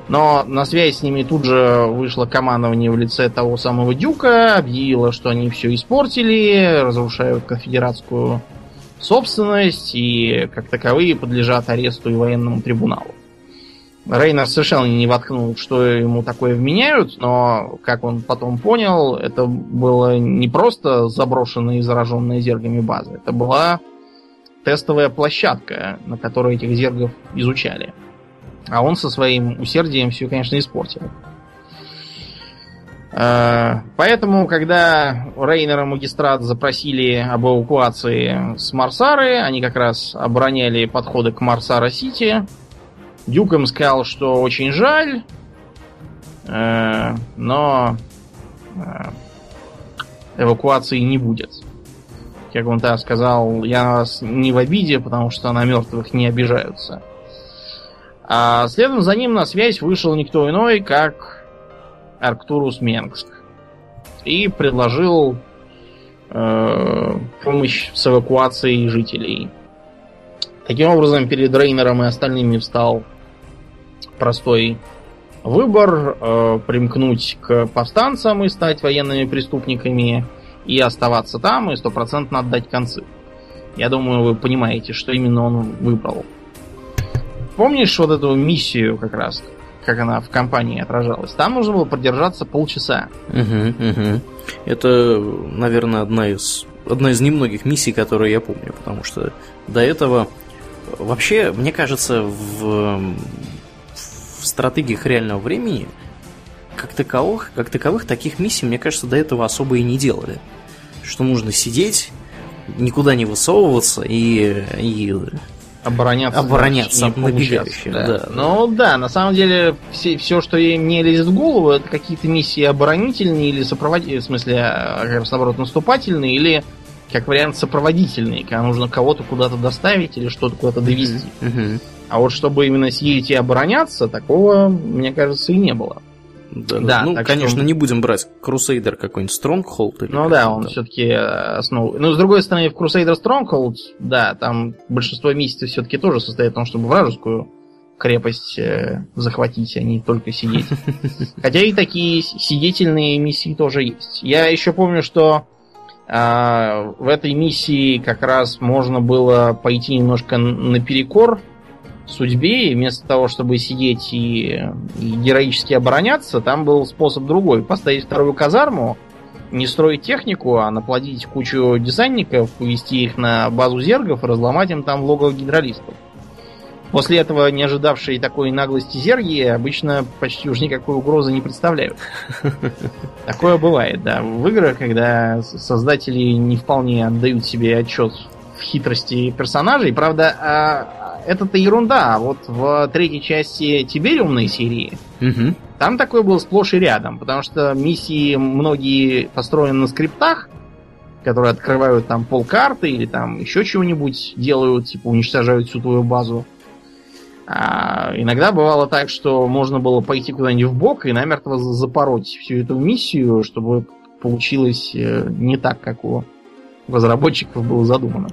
Но на связь с ними тут же вышло командование в лице того самого Дюка, объявило, что они все испортили, разрушают конфедератскую собственность и, как таковые, подлежат аресту и военному трибуналу. Рейнор совершенно не воткнул, что ему такое вменяют, но, как он потом понял, это было не просто заброшенная и зараженная зергами база, это была тестовая площадка, на которой этих зергов изучали. А он со своим усердием все, конечно, испортил. Поэтому, когда Рейнора и магистрат запросили об эвакуации с Марсары, они как раз обороняли подходы к Марсара-Сити. Дюк им сказал, что очень жаль, но эвакуации не будет. Как он там сказал, я на вас не в обиде, потому что на мертвых не обижаются. А следом за ним на связь вышел никто иной, как Арктурус Менгск. И предложил э, помощь с эвакуацией жителей. Таким образом, перед Рейнором и остальными встал простой выбор. Э, примкнуть к повстанцам и стать военными преступниками. И оставаться там, и стопроцентно отдать концы. Я думаю, вы понимаете, что именно он выбрал. Помнишь вот эту миссию как раз, как она в кампании отражалась? Там нужно было продержаться полчаса. Угу, угу. Это, наверное, одна из, одна из немногих миссий, которые я помню, потому что до этого... Вообще, мне кажется, в, в стратегиях реального времени как таковых, как таковых таких миссий, мне кажется, до этого особо и не делали. Что нужно сидеть, никуда не высовываться и... и... Обороняться, обороняться от набегающих. Да. Да. Ну да, на самом деле все, все, что мне лезет в голову, это какие-то миссии оборонительные или сопроводительные, в смысле, как раз наоборот, наступательные, или, как вариант, сопроводительные, когда нужно кого-то куда-то доставить или что-то куда-то довезти. Mm-hmm. А вот чтобы именно съесть и обороняться, такого, мне кажется, и не было. Да, да, ну, конечно, что... не будем брать Crusader какой-нибудь Stronghold. Или ну да, он да. все-таки основ... Ну, с другой стороны, в Crusader Stronghold, да, там большинство миссий все-таки тоже состоит в том, чтобы вражескую крепость э, захватить, а не только сидеть. Хотя и такие сидетельные миссии тоже есть. Я еще помню, что э, в этой миссии как раз можно было пойти немножко наперекор судьбе, и вместо того, чтобы сидеть и, и героически обороняться, там был способ другой. Поставить вторую казарму, не строить технику, а наплодить кучу десантников, увести их на базу зергов и разломать им там логово гидролистов. После этого не ожидавшие такой наглости зерги обычно почти уж никакой угрозы не представляют. Такое бывает, да, в играх, когда создатели не вполне отдают себе отчет в хитрости персонажей. Правда, это-то ерунда. Вот в третьей части Тибериумной серии угу. там такое было сплошь и рядом, потому что миссии многие построены на скриптах, которые открывают там полкарты или там еще чего-нибудь делают, типа уничтожают всю твою базу. А иногда бывало так, что можно было пойти куда-нибудь вбок и намертво запороть всю эту миссию, чтобы получилось не так, как у разработчиков было задумано.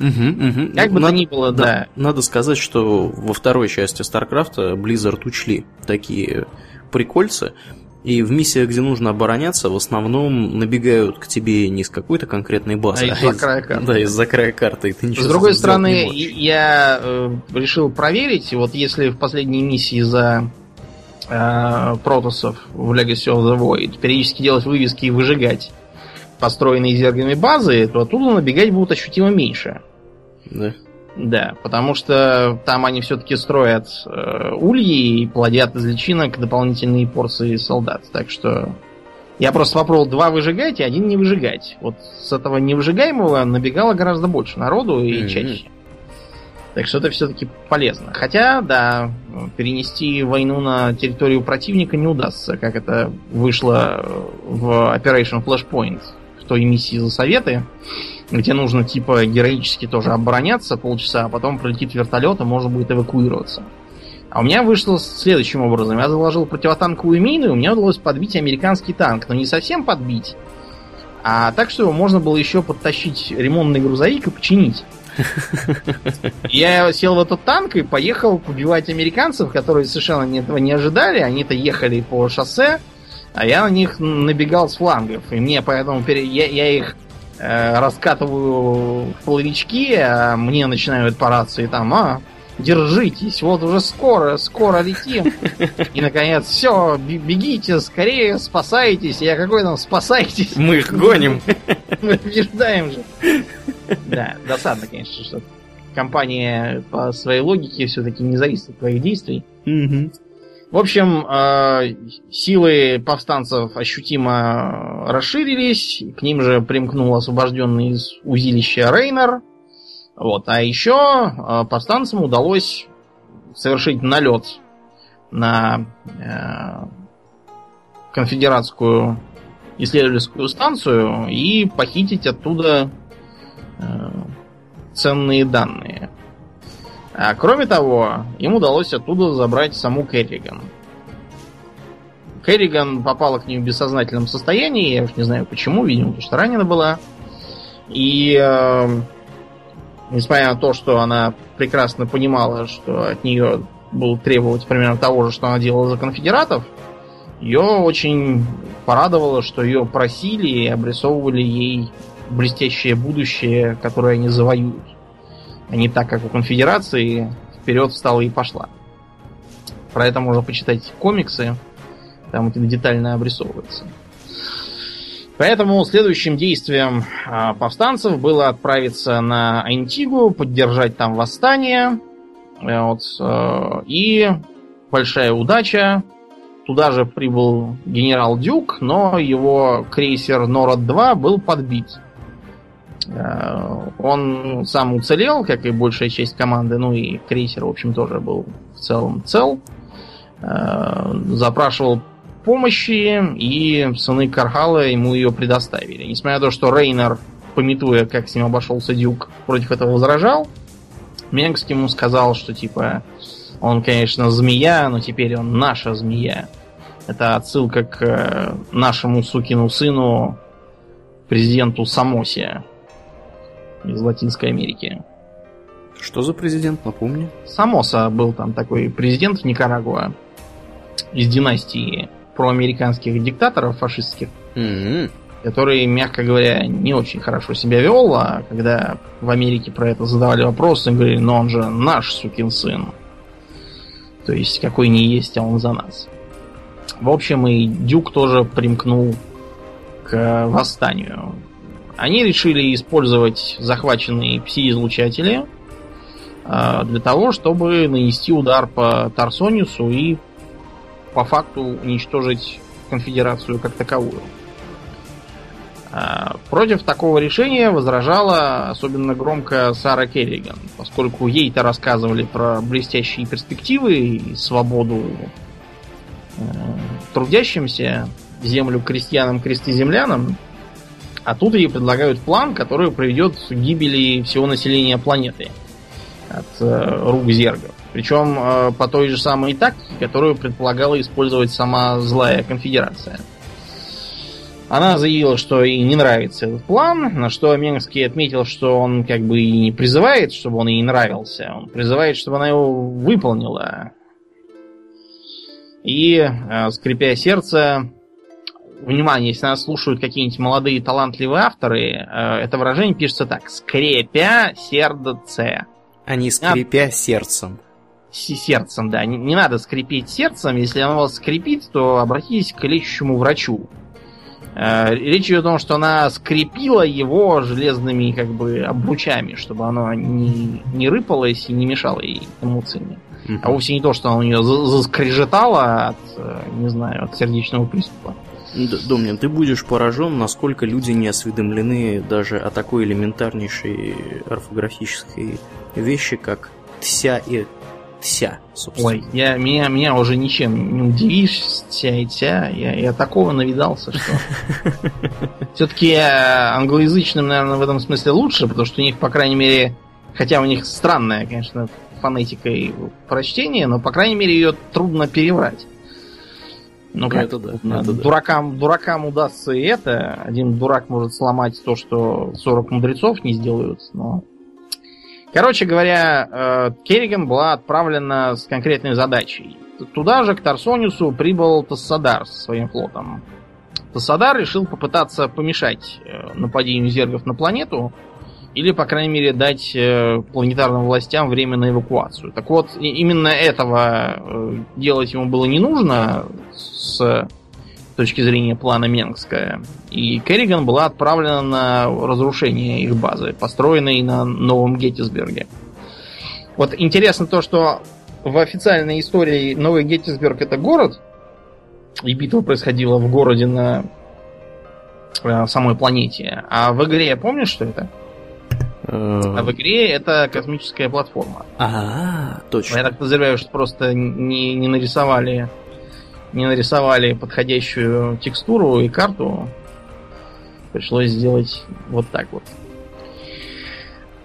Угу, угу. Как бы надо, то ни было, да, да. Надо сказать, что во второй части StarCraft Blizzard учли такие прикольцы, и в миссиях, где нужно обороняться, в основном набегают к тебе не с какой-то конкретной базы, а, а из-за из- края карты. Да, из-за края карты. И ты ничего с другой стороны, я э, решил проверить, вот если в последней миссии за э, протоссов в Legacy of the Void периодически делать вывески и выжигать построенные зергами базы, то оттуда набегать будут ощутимо меньше. Да. Да, потому что там они все-таки строят э, ульи и плодят из личинок дополнительные порции солдат. Так что я просто попробовал два выжигать и один не выжигать. Вот с этого невыжигаемого набегало гораздо больше народу и mm-hmm. чаще. Так что это все-таки полезно. Хотя, да, перенести войну на территорию противника не удастся, как это вышло в Operation Flashpoint. Той миссии за советы, где нужно типа героически тоже обороняться полчаса, а потом пролетит вертолет и можно будет эвакуироваться. А у меня вышло следующим образом. Я заложил противотанковую мину, и у меня удалось подбить американский танк. Но не совсем подбить, а так, что его можно было еще подтащить ремонтный грузовик и починить. Я сел в этот танк и поехал убивать американцев, которые совершенно этого не ожидали. Они-то ехали по шоссе, а я на них набегал с флангов. И мне поэтому пере... я, я их э, раскатываю в половички, а мне начинают по рации там, а, держитесь, вот уже скоро, скоро летим. И, наконец, все, бегите, скорее, спасайтесь. Я какой там, спасайтесь? Мы их гоним. Мы побеждаем же. Да, досадно, конечно, что компания по своей логике все-таки не зависит от твоих действий. В общем, силы повстанцев ощутимо расширились, к ним же примкнул освобожденный из узилища Рейнор. Вот. А еще повстанцам удалось совершить налет на э, конфедератскую исследовательскую станцию и похитить оттуда э, ценные данные. А кроме того, им удалось оттуда забрать саму Керриган. Керриган попала к ней в бессознательном состоянии, я уж не знаю почему, видимо, потому что ранена была. И... Э, Несмотря на то, что она прекрасно понимала, что от нее будут требовать примерно того же, что она делала за конфедератов, ее очень порадовало, что ее просили и обрисовывали ей блестящее будущее, которое они завоюют. А не так, как у конфедерации, вперед встала и пошла. Про это можно почитать комиксы, там это детально обрисовывается. Поэтому следующим действием э, повстанцев было отправиться на Антигу, поддержать там восстание. Э, вот, э, и большая удача. Туда же прибыл генерал Дюк, но его крейсер Норад два был подбит. Э, он сам уцелел, как и большая часть команды, ну и крейсер, в общем, тоже был в целом цел. Э, запрашивал помощи, и сыны Кархала ему ее предоставили. Несмотря на то, что Рейнор, памятуя, как с ним обошелся Дюк, против этого возражал, Менгск ему сказал, что типа он, конечно, змея, но теперь он наша змея. Это отсылка к нашему сукину сыну, президенту Самосе из Латинской Америки. Что за президент, напомни? Самоса был там такой президент в Никарагуа из династии проамериканских диктаторов фашистских, mm-hmm. который, мягко говоря, не очень хорошо себя вел, а когда в Америке про это задавали вопросы, говорили, но он же наш сукин сын. То есть, какой не есть, а он за нас. В общем, и Дюк тоже примкнул к восстанию. Они решили использовать захваченные пси-излучатели э, для того, чтобы нанести удар по Тарсонису и по факту уничтожить конфедерацию как таковую. Против такого решения возражала особенно громко Сара Керриган, поскольку ей-то рассказывали про блестящие перспективы и свободу трудящимся, землю крестьянам, крестьземлянам, а тут ей предлагают план, который приведет к гибели всего населения планеты от рук зергов. Причем по той же самой тактике, которую предполагала использовать сама злая конфедерация. Она заявила, что ей не нравится этот план, на что Менгский отметил, что он как бы и не призывает, чтобы он ей нравился. Он призывает, чтобы она его выполнила. И, скрипя сердце, внимание, если нас слушают какие-нибудь молодые талантливые авторы, это выражение пишется так: «скрепя сердце». А не скрипя а... сердцем. Сердцем, да. Не, не надо скрипеть сердцем. Если оно вас скрипит, то обратитесь к лечащему врачу. Э, речь идет о том, что она скрепила его железными как бы обручами, чтобы оно не, не рыпалось и не мешало ей эмоциями. Mm-hmm. А вовсе не то, что оно у нее заскрежетало от, не знаю, от сердечного приступа. Домнин, ты будешь поражен, насколько люди не осведомлены даже о такой элементарнейшей орфографической вещи, как тся и тся, собственно. Ой, я, меня, меня уже ничем не удивишь, тся и тся. Я, я такого навидался, что... Все-таки англоязычным, наверное, в этом смысле лучше, потому что у них, по крайней мере, хотя у них странная, конечно, фонетика и прочтение, но, по крайней мере, ее трудно переврать. Ну как, это да, это дуракам, да. Дуракам удастся и это. Один дурак может сломать то, что сорок мудрецов не сделают, но... Короче говоря, Керриган была отправлена с конкретной задачей. Туда же, к Тарсонису, прибыл Тассадар со своим флотом. Тассадар решил попытаться помешать нападению зергов на планету, или, по крайней мере, дать планетарным властям время на эвакуацию. Так вот, именно этого делать ему было не нужно с точки зрения плана Менгска. И Керриган была отправлена на разрушение их базы, построенной на Новом Геттисберге. Вот интересно то, что в официальной истории Новый Геттисберг — это город, и битва происходила в городе на самой планете. А в игре, помнишь, что это? А в игре это космическая платформа. А, точно. Я так подозреваю, что просто не, не нарисовали не нарисовали подходящую текстуру и карту. Пришлось сделать вот так вот.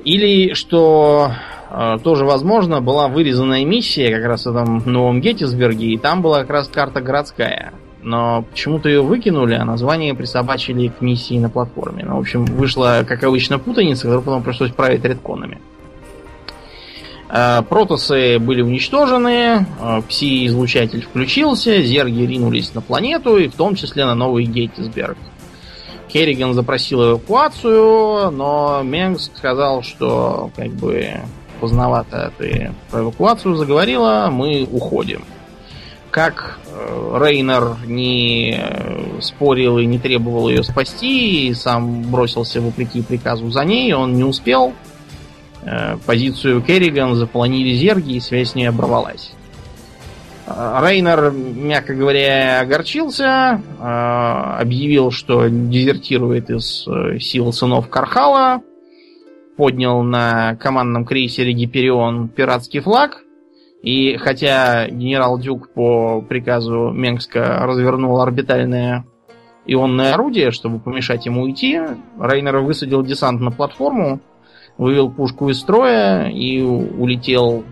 Или, что э, тоже возможно, была вырезанная миссия как раз в этом Новом Геттисберге, и там была как раз карта городская. Но почему-то ее выкинули, а название присобачили к миссии на платформе. Ну, в общем, вышла, как обычно, путаница, которую потом пришлось править редконами. Протосы были уничтожены, пси-излучатель включился, зерги ринулись на планету, и в том числе на Новый Геттисберг. Керриган запросил эвакуацию, но Менгск сказал, что как бы поздновато ты про эвакуацию заговорила, мы уходим. Как Рейнор не спорил и не требовал ее спасти, и сам бросился вопреки приказу за ней, он не успел. Позицию Керриган заполонили зерги, и связь с ней оборвалась. Рейнор, мягко говоря, огорчился, объявил, что дезертирует из сил сынов Кархала, поднял на командном крейсере Гиперион пиратский флаг. И хотя генерал Дюк по приказу Менгска развернул орбитальное ионное орудие, чтобы помешать ему уйти, Рейнер высадил десант на платформу, вывел пушку из строя и улетел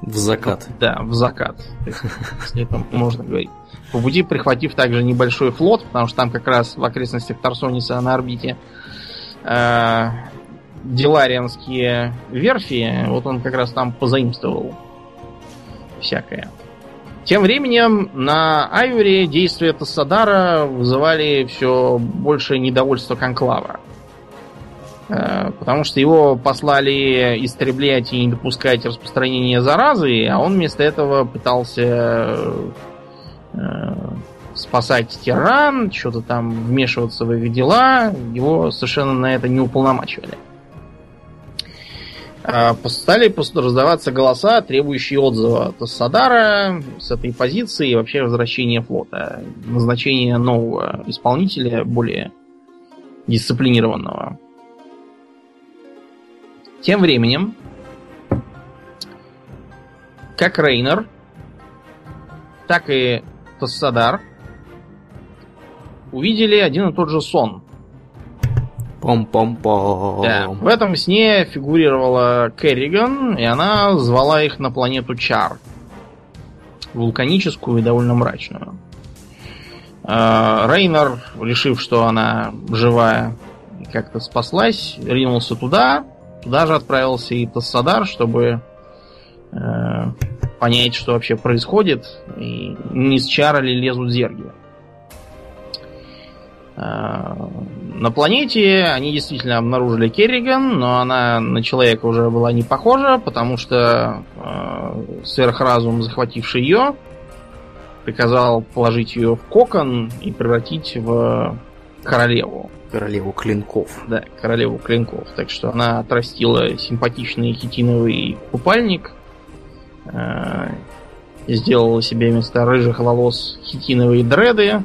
в закат. Да, в закат. Если это можно говорить. По пути прихватив также небольшой флот, потому что там как раз в окрестностях Тарсониса на орбите Деларианские верфи, вот он как раз там позаимствовал всякое. Тем временем на Айуре действия Тассадара вызывали все большее недовольство Конклава, потому что его послали истреблять и не допускать распространения заразы, а он вместо этого пытался спасать Тиран, что-то там вмешиваться в их дела, его совершенно на это не уполномачивали. Стали раздаваться голоса, требующие отзыва Тассадара с этой позиции и вообще возвращения флота. Назначение нового исполнителя, более дисциплинированного. Тем временем, как Рейнор, так и Тассадар увидели один и тот же сон. Пом-пом-пом. Да. В этом сне фигурировала Керриган, и она звала их на планету Чар. Вулканическую и довольно мрачную. Рейнор, решив, что она живая, как-то спаслась, ринулся туда. Туда же отправился и Тассадар, чтобы понять, что вообще происходит. И не с Чара ли лезут зерги. На планете они действительно обнаружили Керриган, но она на человека уже была не похожа, потому что э, сверхразум, захвативший ее, приказал положить ее в кокон и превратить в королеву. Королеву клинков. Да, королеву клинков. Так что она отрастила симпатичный хитиновый купальник, э, сделала себе вместо рыжих волос хитиновые дреды,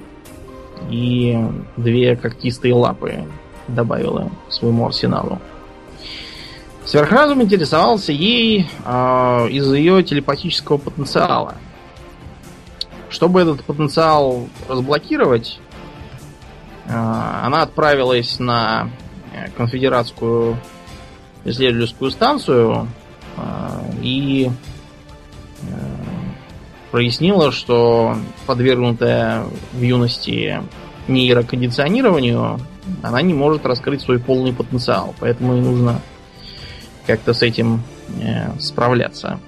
и две когтистые лапы добавила к своему арсеналу. Сверхразум интересовался ей э, из-за ее телепатического потенциала. Чтобы этот потенциал разблокировать, э, она отправилась на конфедератскую исследовательскую станцию э, и э, прояснила, что подвергнутая в юности нейрокондиционированию, она не может раскрыть свой полный потенциал. Поэтому ей нужно как-то с этим э, справляться.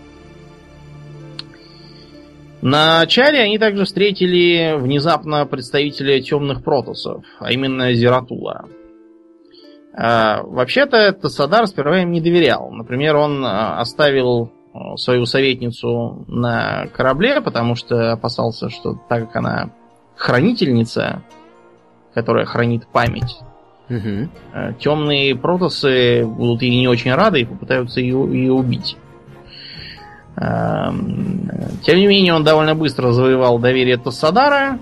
На начале они также встретили внезапно представителя темных протоссов, а именно Зератула. А, вообще-то Тассадар сперва им не доверял. Например, он оставил свою советницу на корабле, потому что опасался, что так как она хранительница, которая хранит память, угу. темные протоссы будут ей не очень рады и попытаются ее, ее убить. Тем не менее, он довольно быстро завоевал доверие Тассадара,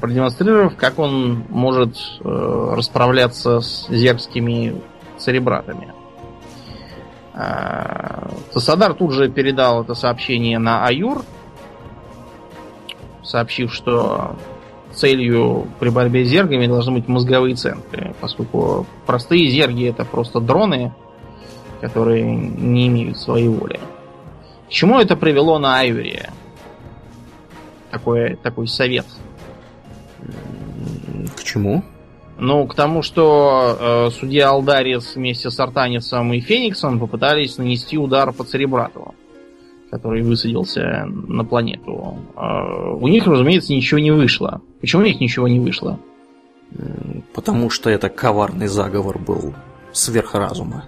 продемонстрировав, как он может расправляться с зербскими церебратами. Тассадар тут же передал это сообщение на Айур, сообщив, что целью при борьбе с зергами должны быть мозговые центры, поскольку простые зерги — это просто дроны, которые не имеют своей воли. К чему это привело на Айуре? Такой, такой совет. К чему? Ну, к тому, что э, судья Алдарис вместе с Артанисом и Фениксом попытались нанести удар по Церебрату, который высадился на планету. Э, у них, разумеется, ничего не вышло. Почему у них ничего не вышло? Потому что это коварный заговор был сверхразума.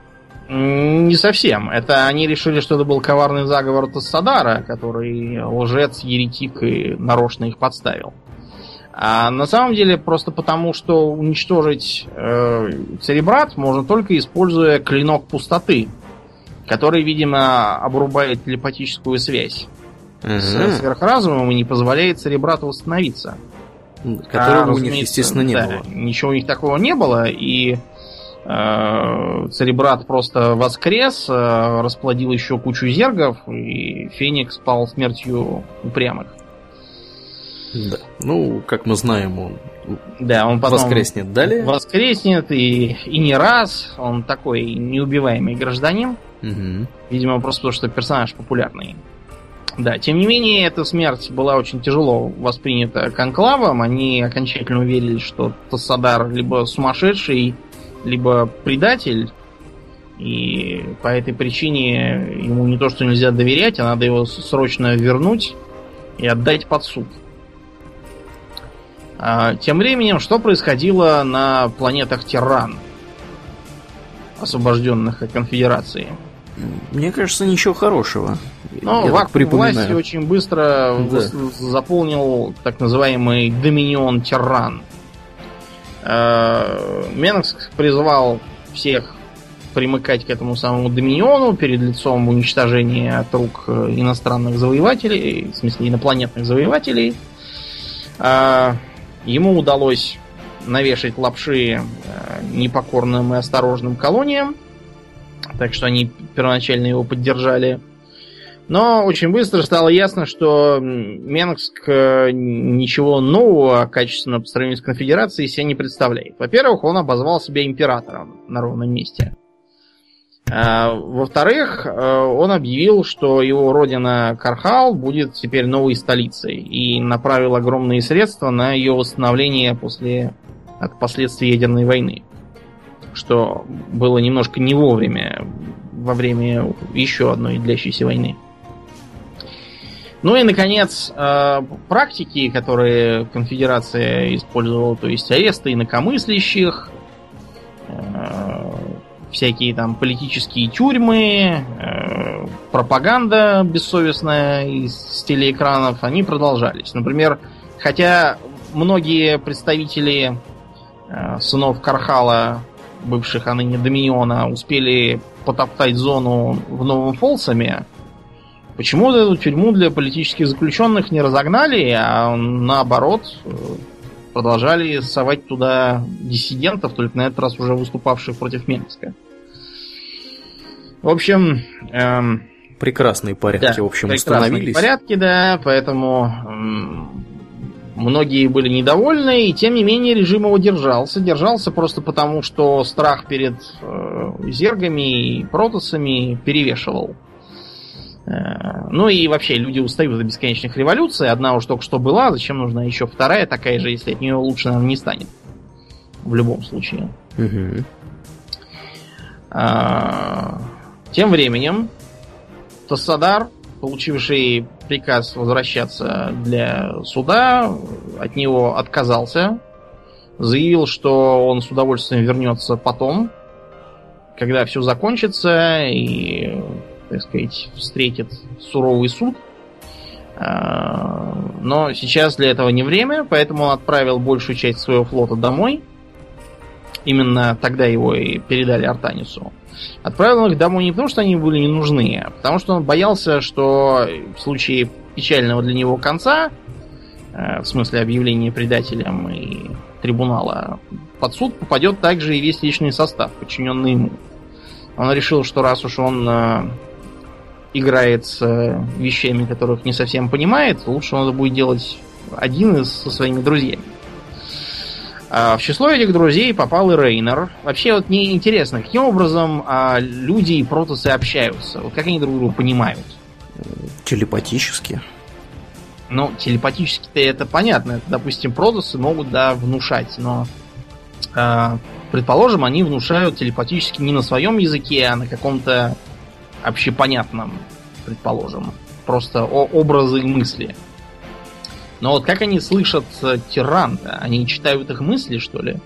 Не совсем. Это они решили, что это был коварный заговор Тассадара, который лжец, еретик и нарочно их подставил. А на самом деле просто потому, что уничтожить э, Церебрат можно только используя клинок пустоты, который, видимо, обрубает телепатическую связь угу. с сверхразумом и не позволяет Церебрату восстановиться. Которого а, у них, естественно, не да, было. Ничего у них такого не было, и Церебрат просто воскрес, расплодил еще кучу зергов, и Феникс пал смертью упрямых. Да. Ну, как мы знаем, он, да, он потом воскреснет далее. Воскреснет, и, и не раз. Он такой неубиваемый гражданин. Угу. Видимо, просто потому, что персонаж популярный. Да, тем не менее, эта смерть была очень тяжело воспринята Конклавом. Они окончательно уверили, что Тассадар либо сумасшедший, либо предатель, и по этой причине ему не то что нельзя доверять, а надо его срочно вернуть и отдать под суд. А тем временем, что происходило на планетах Терран, освобожденных от Конфедерации? Мне кажется, ничего хорошего. Но вакуум припоминаю. Власти очень быстро да. заполнил так называемый Доминион Терран. Менгск призвал всех примыкать к этому самому Доминиону перед лицом уничтожения от рук иностранных завоевателей, в смысле инопланетных завоевателей. Ему удалось навешать лапши непокорным и осторожным колониям, так что они первоначально его поддержали. Но очень быстро стало ясно, что Менгск ничего нового качественно по сравнению с Конфедерацией себя не представляет. Во-первых, он обозвал себя императором на ровном месте. Во-вторых, он объявил, что его родина Кархал будет теперь новой столицей и направил огромные средства на ее восстановление после, от последствий ядерной войны, что было немножко не вовремя, во время еще одной длящейся войны. Ну и, наконец, практики, которые Конфедерация использовала, то есть аресты инакомыслящих, всякие там политические тюрьмы, пропаганда бессовестная из телеэкранов, они продолжались. Например, хотя многие представители сынов Кархала, бывших, а ныне Доминиона, успели потоптать зону в Новом Фолсаме, почему-то эту тюрьму для политических заключенных не разогнали, а наоборот продолжали совать туда диссидентов, только на этот раз уже выступавших против Менгска. В общем... Эм, прекрасные порядки, да, в общем, установились. Порядки, да, поэтому эм, многие были недовольны, и тем не менее режим его держался. Держался просто потому, что страх перед э, зергами и протоссами перевешивал. Э, ну и вообще, люди устают от бесконечных революций. Одна уж только что была, зачем нужна еще вторая такая же, если от нее лучше, наверное, не станет. В любом случае. Угу. Э, Тем временем Тассадар, получивший приказ возвращаться для суда, от него отказался. Заявил, что он с удовольствием вернется потом, когда все закончится и, так сказать, встретит суровый суд. Но сейчас для этого не время, поэтому он отправил большую часть своего флота домой. Именно тогда его и передали Артанису. Отправил он их домой не потому, что они были не нужны, а потому что он боялся, что в случае печального для него конца, в смысле объявления предателем и трибунала, под суд попадет также и весь личный состав, подчиненный ему. Он решил, что раз уж он играет с вещами, которых не совсем понимает, лучше он это будет делать один со своими друзьями. В число этих друзей попал и Рейнор. Вообще, вот мне интересно, каким образом а, люди и протасы общаются? Вот как они друг друга понимают? Телепатически. Ну, телепатически-то это понятно. Это, допустим, протасы могут, да, внушать, но, а, предположим, они внушают телепатически не на своем языке, а на каком-то общепонятном, предположим. Просто образы и мысли. Но вот как они слышат тирана? Они читают их мысли, что ли?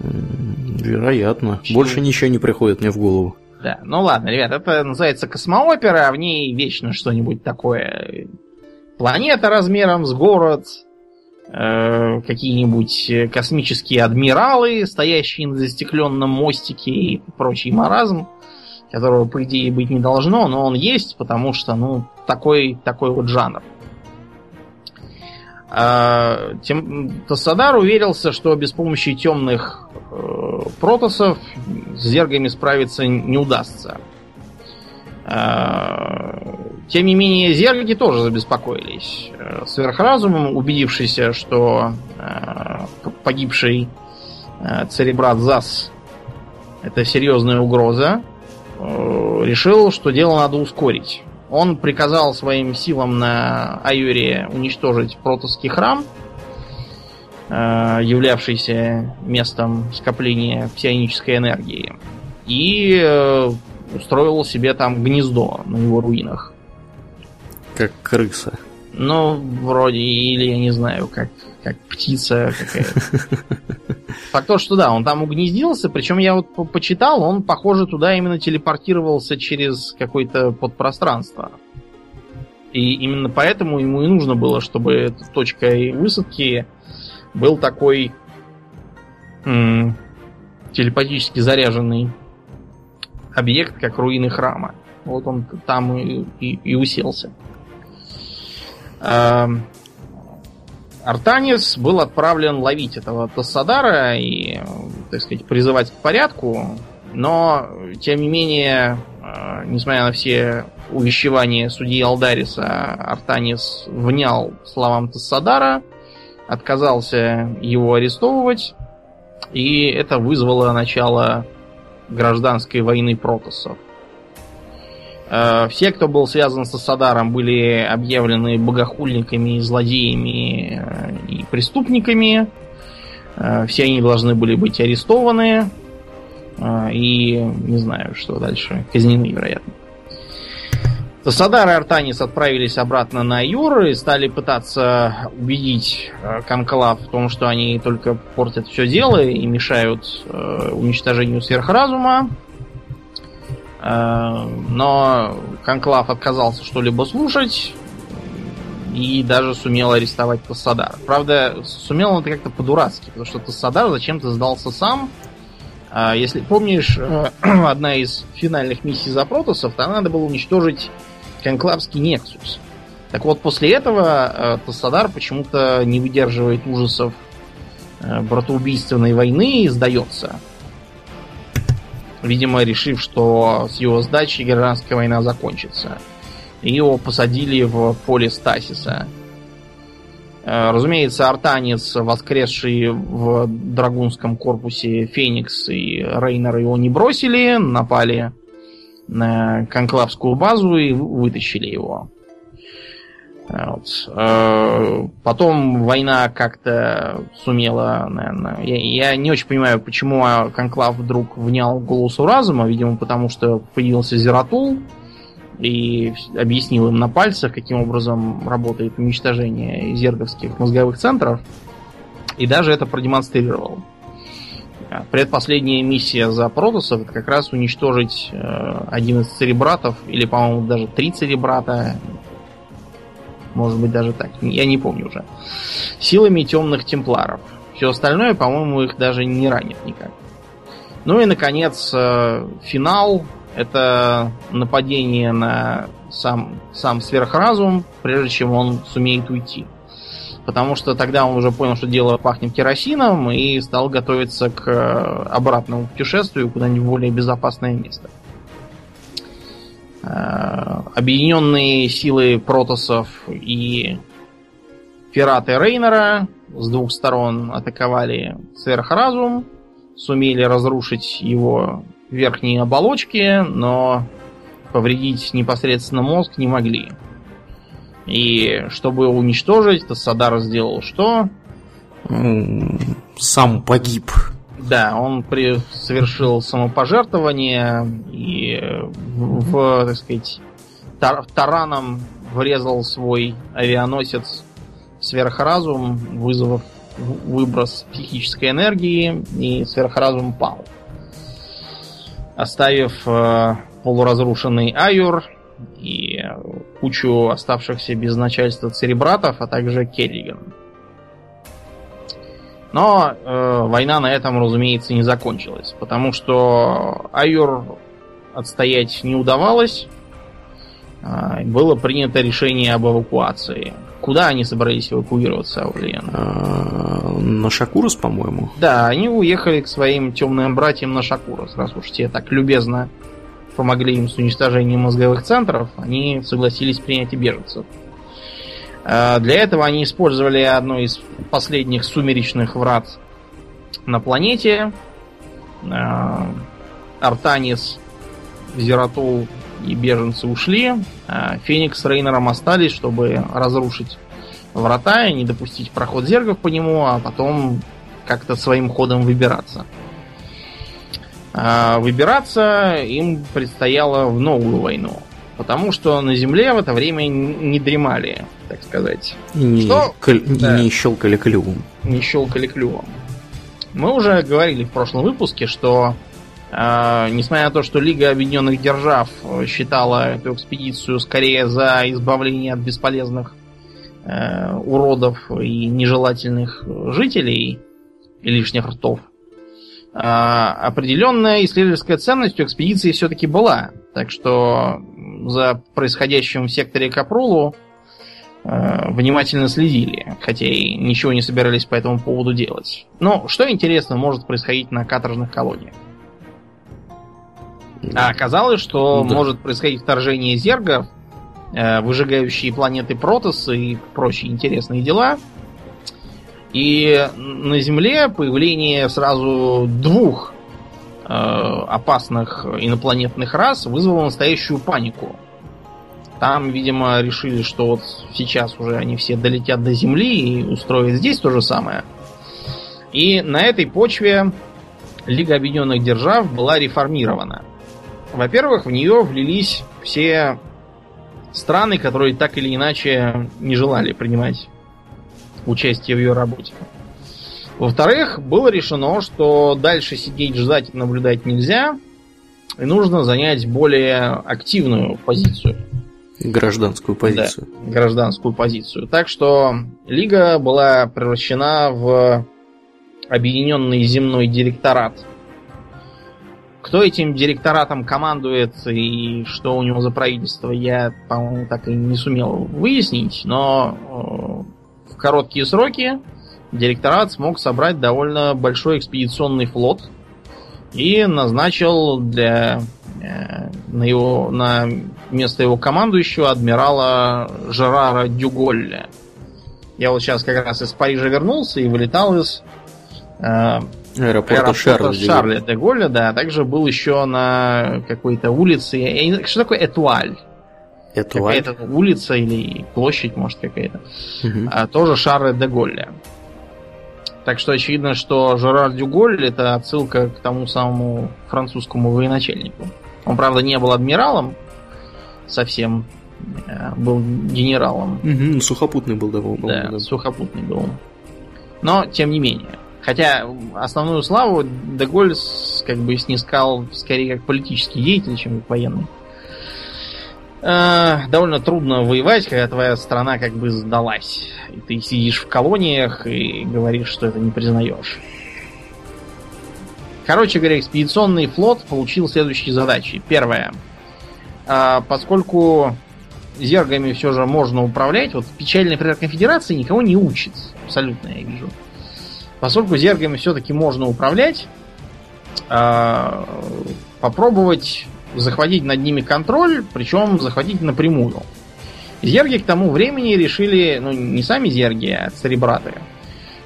Вероятно. Читают. Больше ничего не приходит мне в голову. Да, ну ладно, ребят, это называется космоопера, а в ней вечно что-нибудь такое. Планета размером с город, э, какие-нибудь космические адмиралы, стоящие на застекленном мостике и прочий маразм, которого, по идее, быть не должно, но он есть, потому что, ну, такой, такой вот жанр. Тем... Тассадар уверился, что без помощи темных э, протосов с зергами справиться не удастся. Э, тем не менее, зерги тоже забеспокоились. Сверхразумом, убедившийся, что э, погибший э, Церебрат Зас это серьезная угроза, э, решил, что дело надо ускорить. Он приказал своим силам на Айуре уничтожить протосский храм, являвшийся местом скопления псионической энергии, и устроил себе там гнездо на его руинах. Как крыса. Ну, вроде, или я не знаю, как, как птица какая-то. Факт то, что да, он там угнездился, причем я вот почитал, он, похоже, туда именно телепортировался через какое-то подпространство. И именно поэтому ему и нужно было, чтобы точкой высадки был такой м- телепатически заряженный объект, как руины храма. Вот он там и, и, и уселся. Артанис был отправлен ловить этого Тассадара и, так сказать, призывать к порядку, но, тем не менее, несмотря на все увещевания судьи Алдариса, Артанис внял словам Тассадара, отказался его арестовывать, и это вызвало начало гражданской войны протоссов. Все, кто был связан с Тассадаром, были объявлены богохульниками, злодеями и преступниками. Все они должны были быть арестованы и, не знаю, что дальше, казнены, вероятно. Тассадар и Артанис отправились обратно на Айур и стали пытаться убедить Конклав в том, что они только портят все дело и мешают уничтожению сверхразума. Но Конклав отказался что-либо слушать и даже сумел арестовать Тассадара. Правда, сумел он это как-то по-дурацки, потому что Тассадар зачем-то сдался сам. Если помнишь, одна из финальных миссий за протоссов, там надо было уничтожить конклавский Нексус. Так вот, после этого Тассадар почему-то не выдерживает ужасов братоубийственной войны и сдается. Видимо, решив, что с его сдачей гражданская война закончится. И его посадили в поле Стасиса. Разумеется, Артанис, воскресший в драгунском корпусе Феникс и Рейнор, его не бросили, напали на конклавскую базу и вытащили его. Вот. Потом война как-то сумела, наверное... Я, я не очень понимаю, почему Конклав вдруг внял голосу разума. Видимо, потому что появился Зератул и объяснил им на пальцах, каким образом работает уничтожение зерговских мозговых центров. И даже это продемонстрировал. Предпоследняя миссия за Протосов — это как раз уничтожить один из церебратов, или, по-моему, даже три церебрата. Может быть, даже так. Я не помню уже. Силами темных темпларов. Все остальное, по-моему, их даже не ранит никак. Ну и, наконец, финал. Это нападение на сам, сам сверхразум, прежде чем он сумеет уйти. Потому что тогда он уже понял, что дело пахнет керосином, и стал готовиться к обратному путешествию куда-нибудь в более безопасное место. Объединенные силы протоссов и пираты Рейнора с двух сторон атаковали сверхразум, сумели разрушить его верхние оболочки, но повредить непосредственно мозг не могли. И чтобы его уничтожить, Тассадар сделал что? Сам погиб. Да, он при... совершил самопожертвование и в, так сказать, тар... тараном врезал свой авианосец в сверхразум, вызвав выброс психической энергии, и сверхразум пал, оставив э, полуразрушенный Айур и кучу оставшихся без начальства церебратов, а также Керриган. Но э, война на этом, разумеется, не закончилась, потому что Айур отстоять не удавалось. Э, было принято решение об эвакуации. Куда они собрались эвакуироваться, Аурелиан? На Шакурус, по-моему. Да, они уехали к своим темным братьям на Шакурус. Раз уж те так любезно помогли им с уничтожением мозговых центров, они согласились принять и беженцев. Для этого они использовали одно из последних сумеречных врат на планете. Артанис, Зератул и беженцы ушли. Феникс с Рейнором остались, чтобы разрушить врата и не допустить проход зергов по нему, а потом как-то своим ходом выбираться. Выбираться им предстояло в новую войну. Потому что на земле в это время не дремали, так сказать. Не, что? Коль... Да. не щелкали клювом. Не щелкали клювом. Мы уже говорили в прошлом выпуске, что э, несмотря на то, что Лига Объединенных Держав считала эту экспедицию скорее за избавление от бесполезных э, уродов и нежелательных жителей и лишних ртов, э, определенная исследовательская ценность у экспедиции все-таки была. Так что за происходящим в секторе Капролу э, внимательно следили, хотя и ничего не собирались по этому поводу делать. Но что, интересно, может происходить на каторжных колониях? А оказалось, что да. может происходить вторжение зергов, э, выжигающие планеты протоссы и прочие интересные дела. И на Земле появление сразу двух опасных инопланетных рас вызвало настоящую панику. Там, видимо, решили, что вот сейчас уже они все долетят до Земли и устроят здесь то же самое. И на этой почве Лига Объединенных Держав была реформирована. Во-первых, в нее влились все страны, которые так или иначе не желали принимать участие в ее работе. Во-вторых, было решено, что дальше сидеть, ждать и наблюдать нельзя, и нужно занять более активную позицию. Гражданскую позицию. Да, гражданскую позицию. Так что Лига была превращена в Объединённый земной директорат. Кто этим директоратом командует и что у него за правительство, я, по-моему, так и не сумел выяснить, но в короткие сроки директорат смог собрать довольно большой экспедиционный флот и назначил для, э, на, его, на место его командующего адмирала Жерара де Голля. Я вот сейчас как раз из Парижа вернулся и вылетал из э, аэропорта, аэропорта Шарля, Шарля де Голля. Да, также был еще на какой-то улице. Что такое Этуаль? Это какая-то лайк. улица или площадь, может, какая-то. Угу. А, тоже Жерара де Голля. Так что очевидно, что Жерар де Голль — это отсылка к тому самому французскому военачальнику. Он, правда, не был адмиралом совсем, был генералом. Угу, сухопутный был довольно. Да, да, сухопутный был. Но, тем не менее. Хотя основную славу де Голль как бы снискал скорее как политический деятель, чем как военный. Э, довольно трудно воевать, когда твоя страна как бы сдалась. И ты сидишь в колониях и говоришь, что это не признаешь. Короче говоря, экспедиционный флот получил следующие задачи. Первое. Э, поскольку зергами все же можно управлять, вот печальный пример Конфедерации никого не учит. Абсолютно, я вижу. Поскольку зергами все-таки можно управлять, э, попробовать захватить над ними контроль, причем захватить напрямую. Зерги к тому времени решили, ну не сами зерги, а церебраты,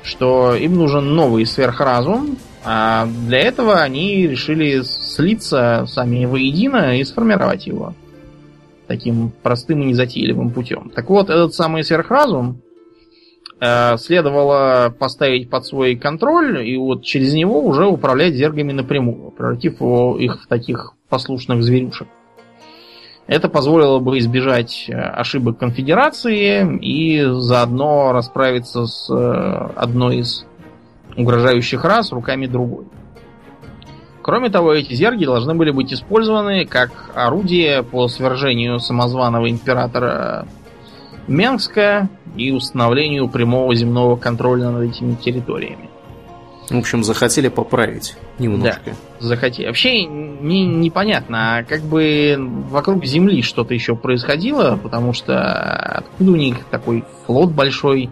что им нужен новый сверхразум, а для этого они решили слиться сами воедино и сформировать его таким простым и незатейливым путем. Так вот, этот самый сверхразум следовало поставить под свой контроль и вот через него уже управлять зергами напрямую, превратив их в таких послушных зверюшек. Это позволило бы избежать ошибок Конфедерации и заодно расправиться с одной из угрожающих рас руками другой. Кроме того, эти зерги должны были быть использованы как орудие по свержению самозваного императора Менгска и установлению прямого земного контроля над этими территориями. В общем, захотели поправить немножко. Да, захотели. Вообще не, непонятно, а как бы вокруг Земли что-то еще происходило, потому что откуда у них такой флот большой?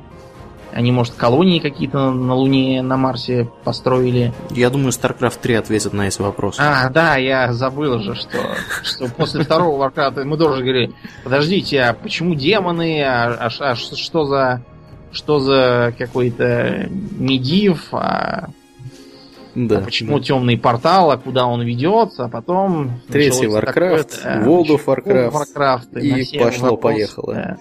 Они, может, колонии какие-то на Луне, на Марсе построили? Я думаю, StarCraft три ответит на эти вопросы. А, да, я забыл же, что, что после второго Warcraft мы тоже говорили, подождите, а почему демоны, а, а, а что за что за какой-то медив, а, да, а почему да. темный портал, а куда он ведет, а потом... Третий Warcraft, World of Warcraft, и пошло-поехало.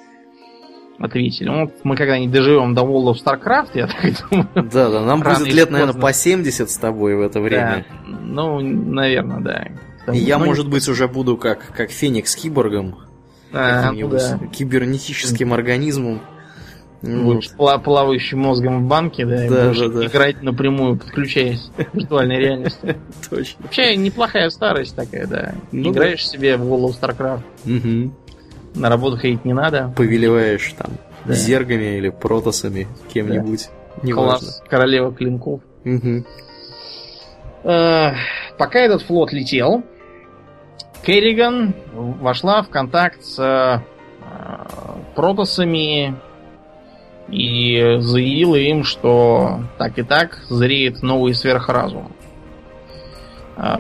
Ответили. Ну, мы когда-нибудь доживем до World of Starcraft, я так думаю. Да, да, нам будет лет, поздно. наверное, по семьдесят с тобой в это время. Да. Ну, наверное, да. Там, я, ну, может быть, уже буду как, как Феникс киборгом, а, каким-нибудь да. кибернетическим организмом. Вот. Плавающим мозгом в банке, да, да, и да, да. играть напрямую, подключаясь к виртуальной реальности. Точно. Вообще неплохая старость такая, да. Ну, играешь да. себе в World of Starcraft. Угу. На работу ходить не надо. Повелеваешь там да. зергами или протосами, кем-нибудь. Да. Класс, королева клинков. Угу. Э-э- пока этот флот летел, Керриган вошла в контакт с протосами и заявила им, что так и так зреет новый сверхразум.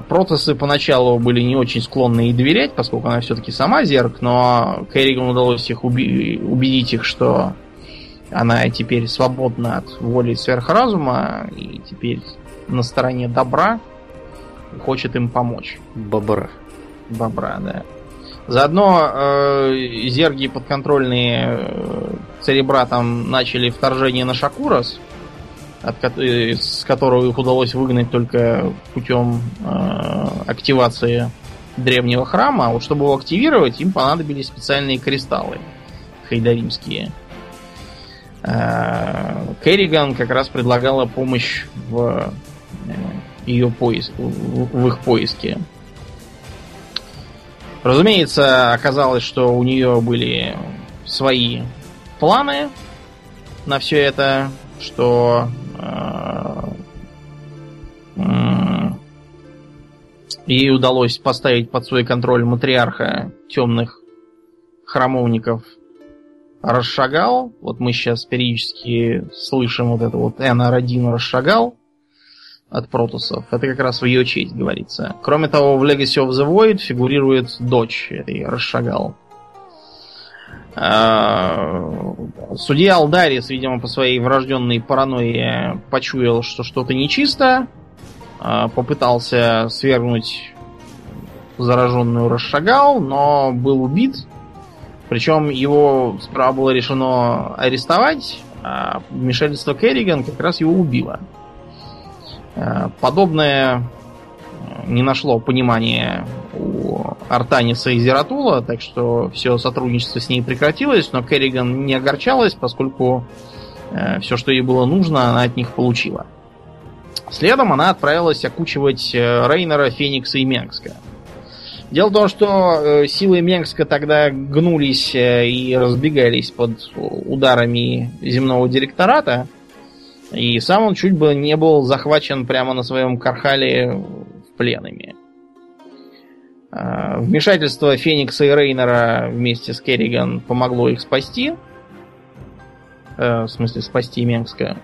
Протасы поначалу были не очень склонны ей доверять, поскольку она все-таки сама зерк, но Керригану удалось их уби- убедить их, что она теперь свободна от воли сверхразума и теперь на стороне добра и хочет им помочь. Бобра. Бобра, да. Заодно э, зерги подконтрольные э, церебратам начали вторжение на Шакурас, От, с которого их удалось выгнать только путем э, активации древнего храма. А вот чтобы его активировать, им понадобились специальные кристаллы хайдаримские. Э, Керриган как раз предлагала помощь в, э, ее поиск, в, в их поиске. Разумеется, оказалось, что у нее были свои планы на все это, что ей удалось поставить под свой контроль матриарха темных храмовников Рашагал. Вот мы сейчас периодически слышим вот это вот эн ар один Рашагал от протусов. Это как раз в ее честь говорится. Кроме того, в Legacy of the Void фигурирует дочь этой Рашагал. Судья Алдарис, видимо, по своей врожденной паранойе почуял, что что-то нечисто, попытался свергнуть зараженную Рашагал, но был убит Причем его справа было решено арестовать, а вмешательство Керриган как раз его убило. Подобное не нашло понимания у Артаниса и Зератула, так что все сотрудничество с ней прекратилось, но Керриган не огорчалась, поскольку все, что ей было нужно, она от них получила. Следом она отправилась окучивать Рейнора, Феникса и Менгска. Дело в том, что силы Менгска тогда гнулись и разбегались под ударами земного директората, и сам он чуть бы не был захвачен прямо на своем Кархале пленными. Вмешательство Феникса и Рейнора вместе с Керриган помогло их спасти. В смысле, спасти Менгска.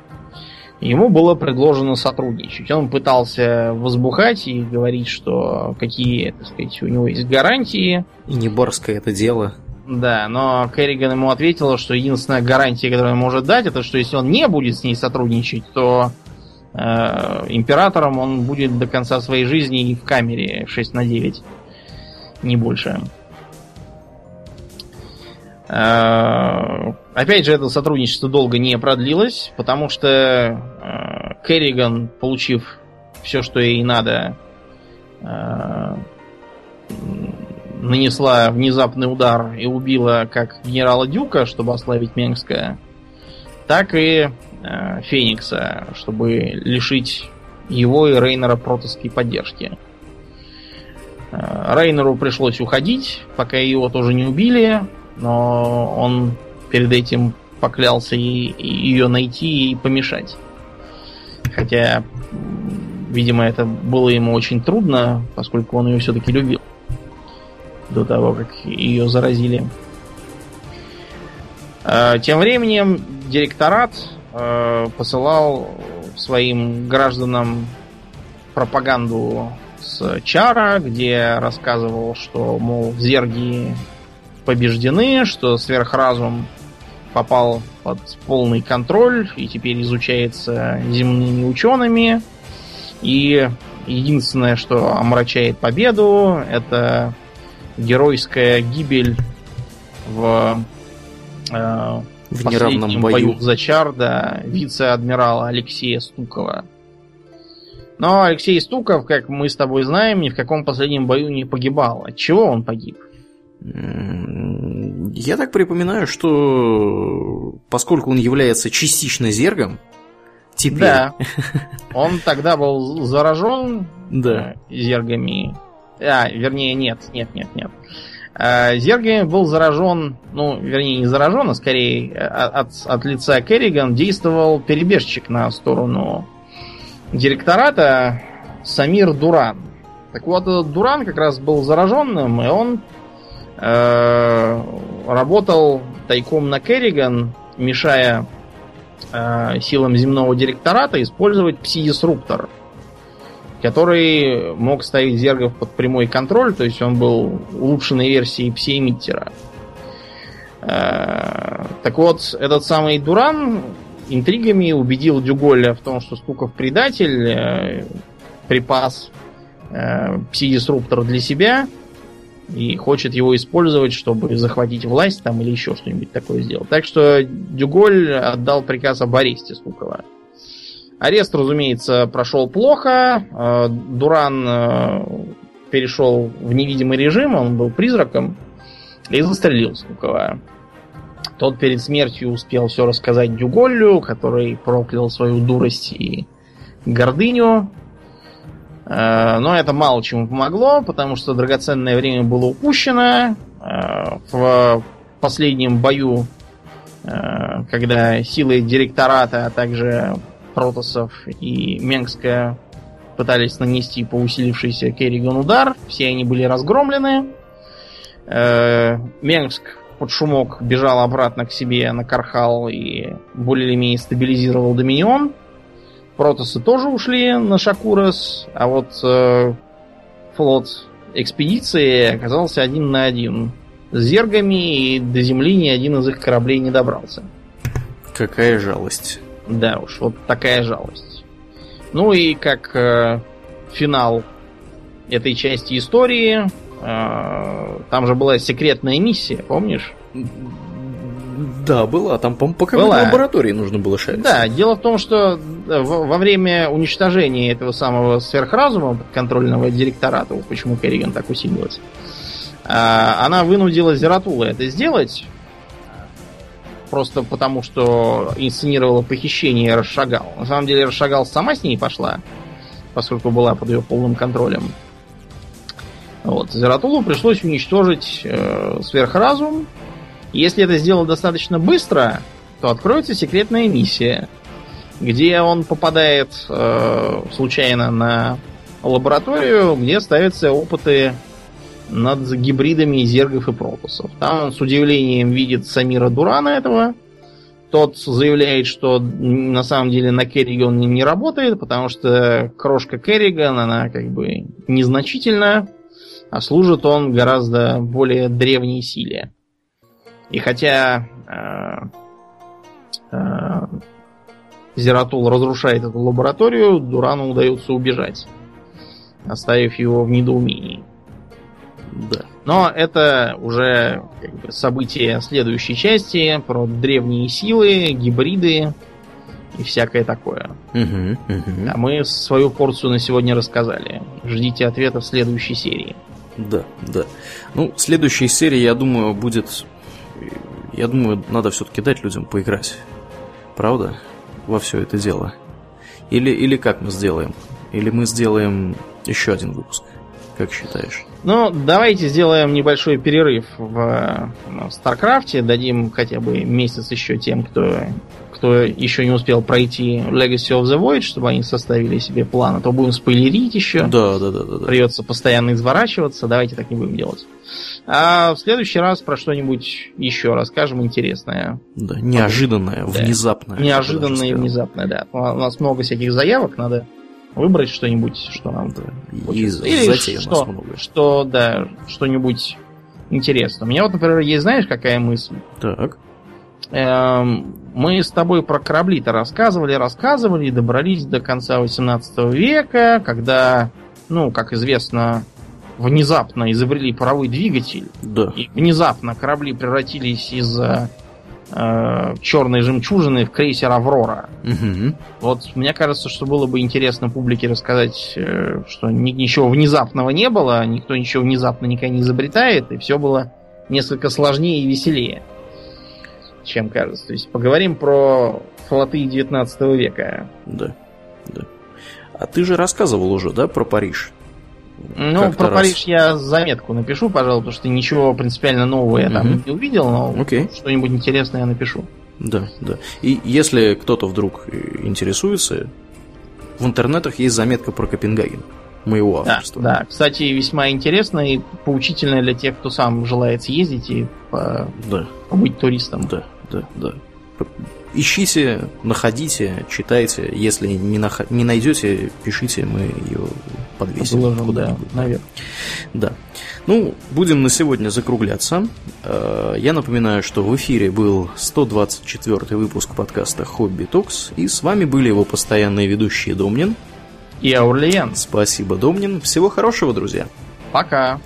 Ему было предложено сотрудничать. Он пытался возбухать и говорить, что какие, так сказать, у него есть гарантии. И не борское это дело. Да, но Керриган ему ответила, что единственная гарантия, которую он может дать, это что если он не будет с ней сотрудничать, то э, императором он будет до конца своей жизни и в камере шесть на девять. Не больше. Опять же, это сотрудничество долго не продлилось, потому что э, Керриган, получив все, что ей надо, э, нанесла внезапный удар и убила как генерала Дюка, чтобы ослабить Менгска, так и э, Феникса, чтобы лишить его и Рейнора протосской поддержки. Э, Рейнору пришлось уходить, пока его тоже не убили, но он перед этим поклялся ей, ее найти и помешать. Хотя, видимо, это было ему очень трудно, поскольку он ее все-таки любил до того, как ее заразили. Тем временем директорат посылал своим гражданам пропаганду с Чара, где рассказывал, что, мол, в Зергии побеждены, что сверхразум попал под полный контроль и теперь изучается земными учеными. И единственное, что омрачает победу, это геройская гибель в, э, в последнем бою, бою за Чар, да, вице-адмирала Алексея Стукова. Но Алексей Стуков, как мы с тобой знаем, ни в каком последнем бою не погибал. Отчего он погиб? Я так припоминаю, что поскольку он является частично зергом, теперь... Да, он тогда был заражен да. зергами. А, вернее, нет, нет, нет, нет. Зергами был заражен, ну, вернее, не заражен, а скорее от, от лица Керриган действовал перебежчик на сторону директората Самир Дуран. Так вот, Дуран как раз был зараженным, и он работал тайком на Керриган, мешая э, силам земного директората использовать пси-дисруптор, который мог ставить зергов под прямой контроль, то есть он был улучшенной версией пси-эмиттера. Э, так вот, этот самый Дуран интригами убедил Дю Голля в том, что Стуков предатель, э, припас э, пси-дисруптор для себя и хочет его использовать, чтобы захватить власть там или еще что-нибудь такое сделать. Так что Дю Голь отдал приказ об аресте Стукова. Арест, разумеется, прошел плохо. Дуран перешел в невидимый режим, он был призраком, и застрелил Стукова. Тот перед смертью успел все рассказать Дю Голлю, который проклял свою дурость и гордыню. Но это мало чему помогло, потому что драгоценное время было упущено. В последнем бою, когда силы директората, а также протоссов и Менгска пытались нанести по усилившейся Керриган удар, все они были разгромлены. Менгск под шумок бежал обратно к себе на Кархал и более-менее стабилизировал Доминион. Протоссы тоже ушли на Шакурас, а вот э, флот экспедиции оказался один на один с зергами, и до земли ни один из их кораблей не добрался. Какая жалость. Да уж, вот такая жалость. Ну и как э, финал этой части истории, Там же была секретная миссия, помнишь? Да, была. Там по какой-то лаборатории нужно было шариться. Да, дело в том, что во время уничтожения этого самого сверхразума, подконтрольного директората, почему Керриган так усилилась, она вынудила Зератула это сделать, просто потому, что инсценировала похищение Рашагал. На самом деле Рашагал сама с ней пошла, поскольку была под ее полным контролем. Вот. Зератулу пришлось уничтожить э, сверхразум. Если это сделать достаточно быстро, то откроется секретная миссия, где он попадает э, случайно на лабораторию, где ставятся опыты над гибридами зергов и протоссов. Там он с удивлением видит Самира Дурана этого. Тот заявляет, что на самом деле на Керриган не работает, потому что крошка Керриган, она как бы незначительна, а служит он гораздо более древней силе. И хотя э, э, Зератул разрушает эту лабораторию, Дурану удается убежать, оставив его в недоумении. Да. Но это уже как бы события следующей части про древние силы, гибриды и всякое такое. Угу, угу. А мы свою порцию на сегодня рассказали. Ждите ответа в следующей серии. Да, да. Ну, следующая серия, я думаю, будет... Я думаю, надо все-таки дать людям поиграть. Правда? Во все это дело. Или, или как мы сделаем? Или мы сделаем еще один выпуск? Как считаешь? Ну, давайте сделаем небольшой перерыв в StarCraft, дадим хотя бы месяц еще тем, кто, кто еще не успел пройти Legacy of the Void, чтобы они составили себе план, а то будем спойлерить еще. Да, да, да, да. Придется постоянно изворачиваться, давайте так не будем делать. А в следующий раз про что-нибудь еще расскажем интересное. Да, неожиданное, да. Внезапное. Неожиданное и внезапное, да. У нас много всяких заявок, надо выбрать что-нибудь, что нам да, хочется. Или затея что, у нас много. Что, да, что-нибудь интересное. У меня вот, например, есть, знаешь, какая мысль? Так. Эм, мы с тобой про корабли-то рассказывали, рассказывали и добрались до конца восемнадцатого века, когда, ну, как известно, внезапно изобрели паровой двигатель. Да. И внезапно корабли превратились из... черной жемчужины в крейсер Аврора. Угу. Вот мне кажется, что было бы интересно публике рассказать, что ничего внезапного не было, никто ничего внезапно никогда не изобретает, и все было несколько сложнее и веселее, чем кажется. То есть поговорим про флоты девятнадцатого века. Да, да. А ты же рассказывал уже, да, про Париж? Ну, как-то про раз. Париж я заметку напишу, пожалуй, потому что ничего принципиально нового я там mm-hmm. не увидел, но okay. что-нибудь интересное я напишу. Да, да. И если кто-то вдруг интересуется, в интернетах есть заметка про Копенгаген, моего авторства. Да, да. Кстати, весьма интересная и поучительная для тех, кто сам желает съездить и по... да. побыть туристом. Да, да, да. Ищите, находите, читайте. Если не, нах... не найдете, пишите, мы ее подвесим. Подложим, куда-нибудь. Да, наверное. Да. Ну, будем на сегодня закругляться. Я напоминаю, что в эфире был сто двадцать четвёртый выпуск подкаста «Хобби Токс», и с вами были его постоянные ведущие Домнин и Аурелиан. Спасибо, Домнин. Всего хорошего, друзья. Пока.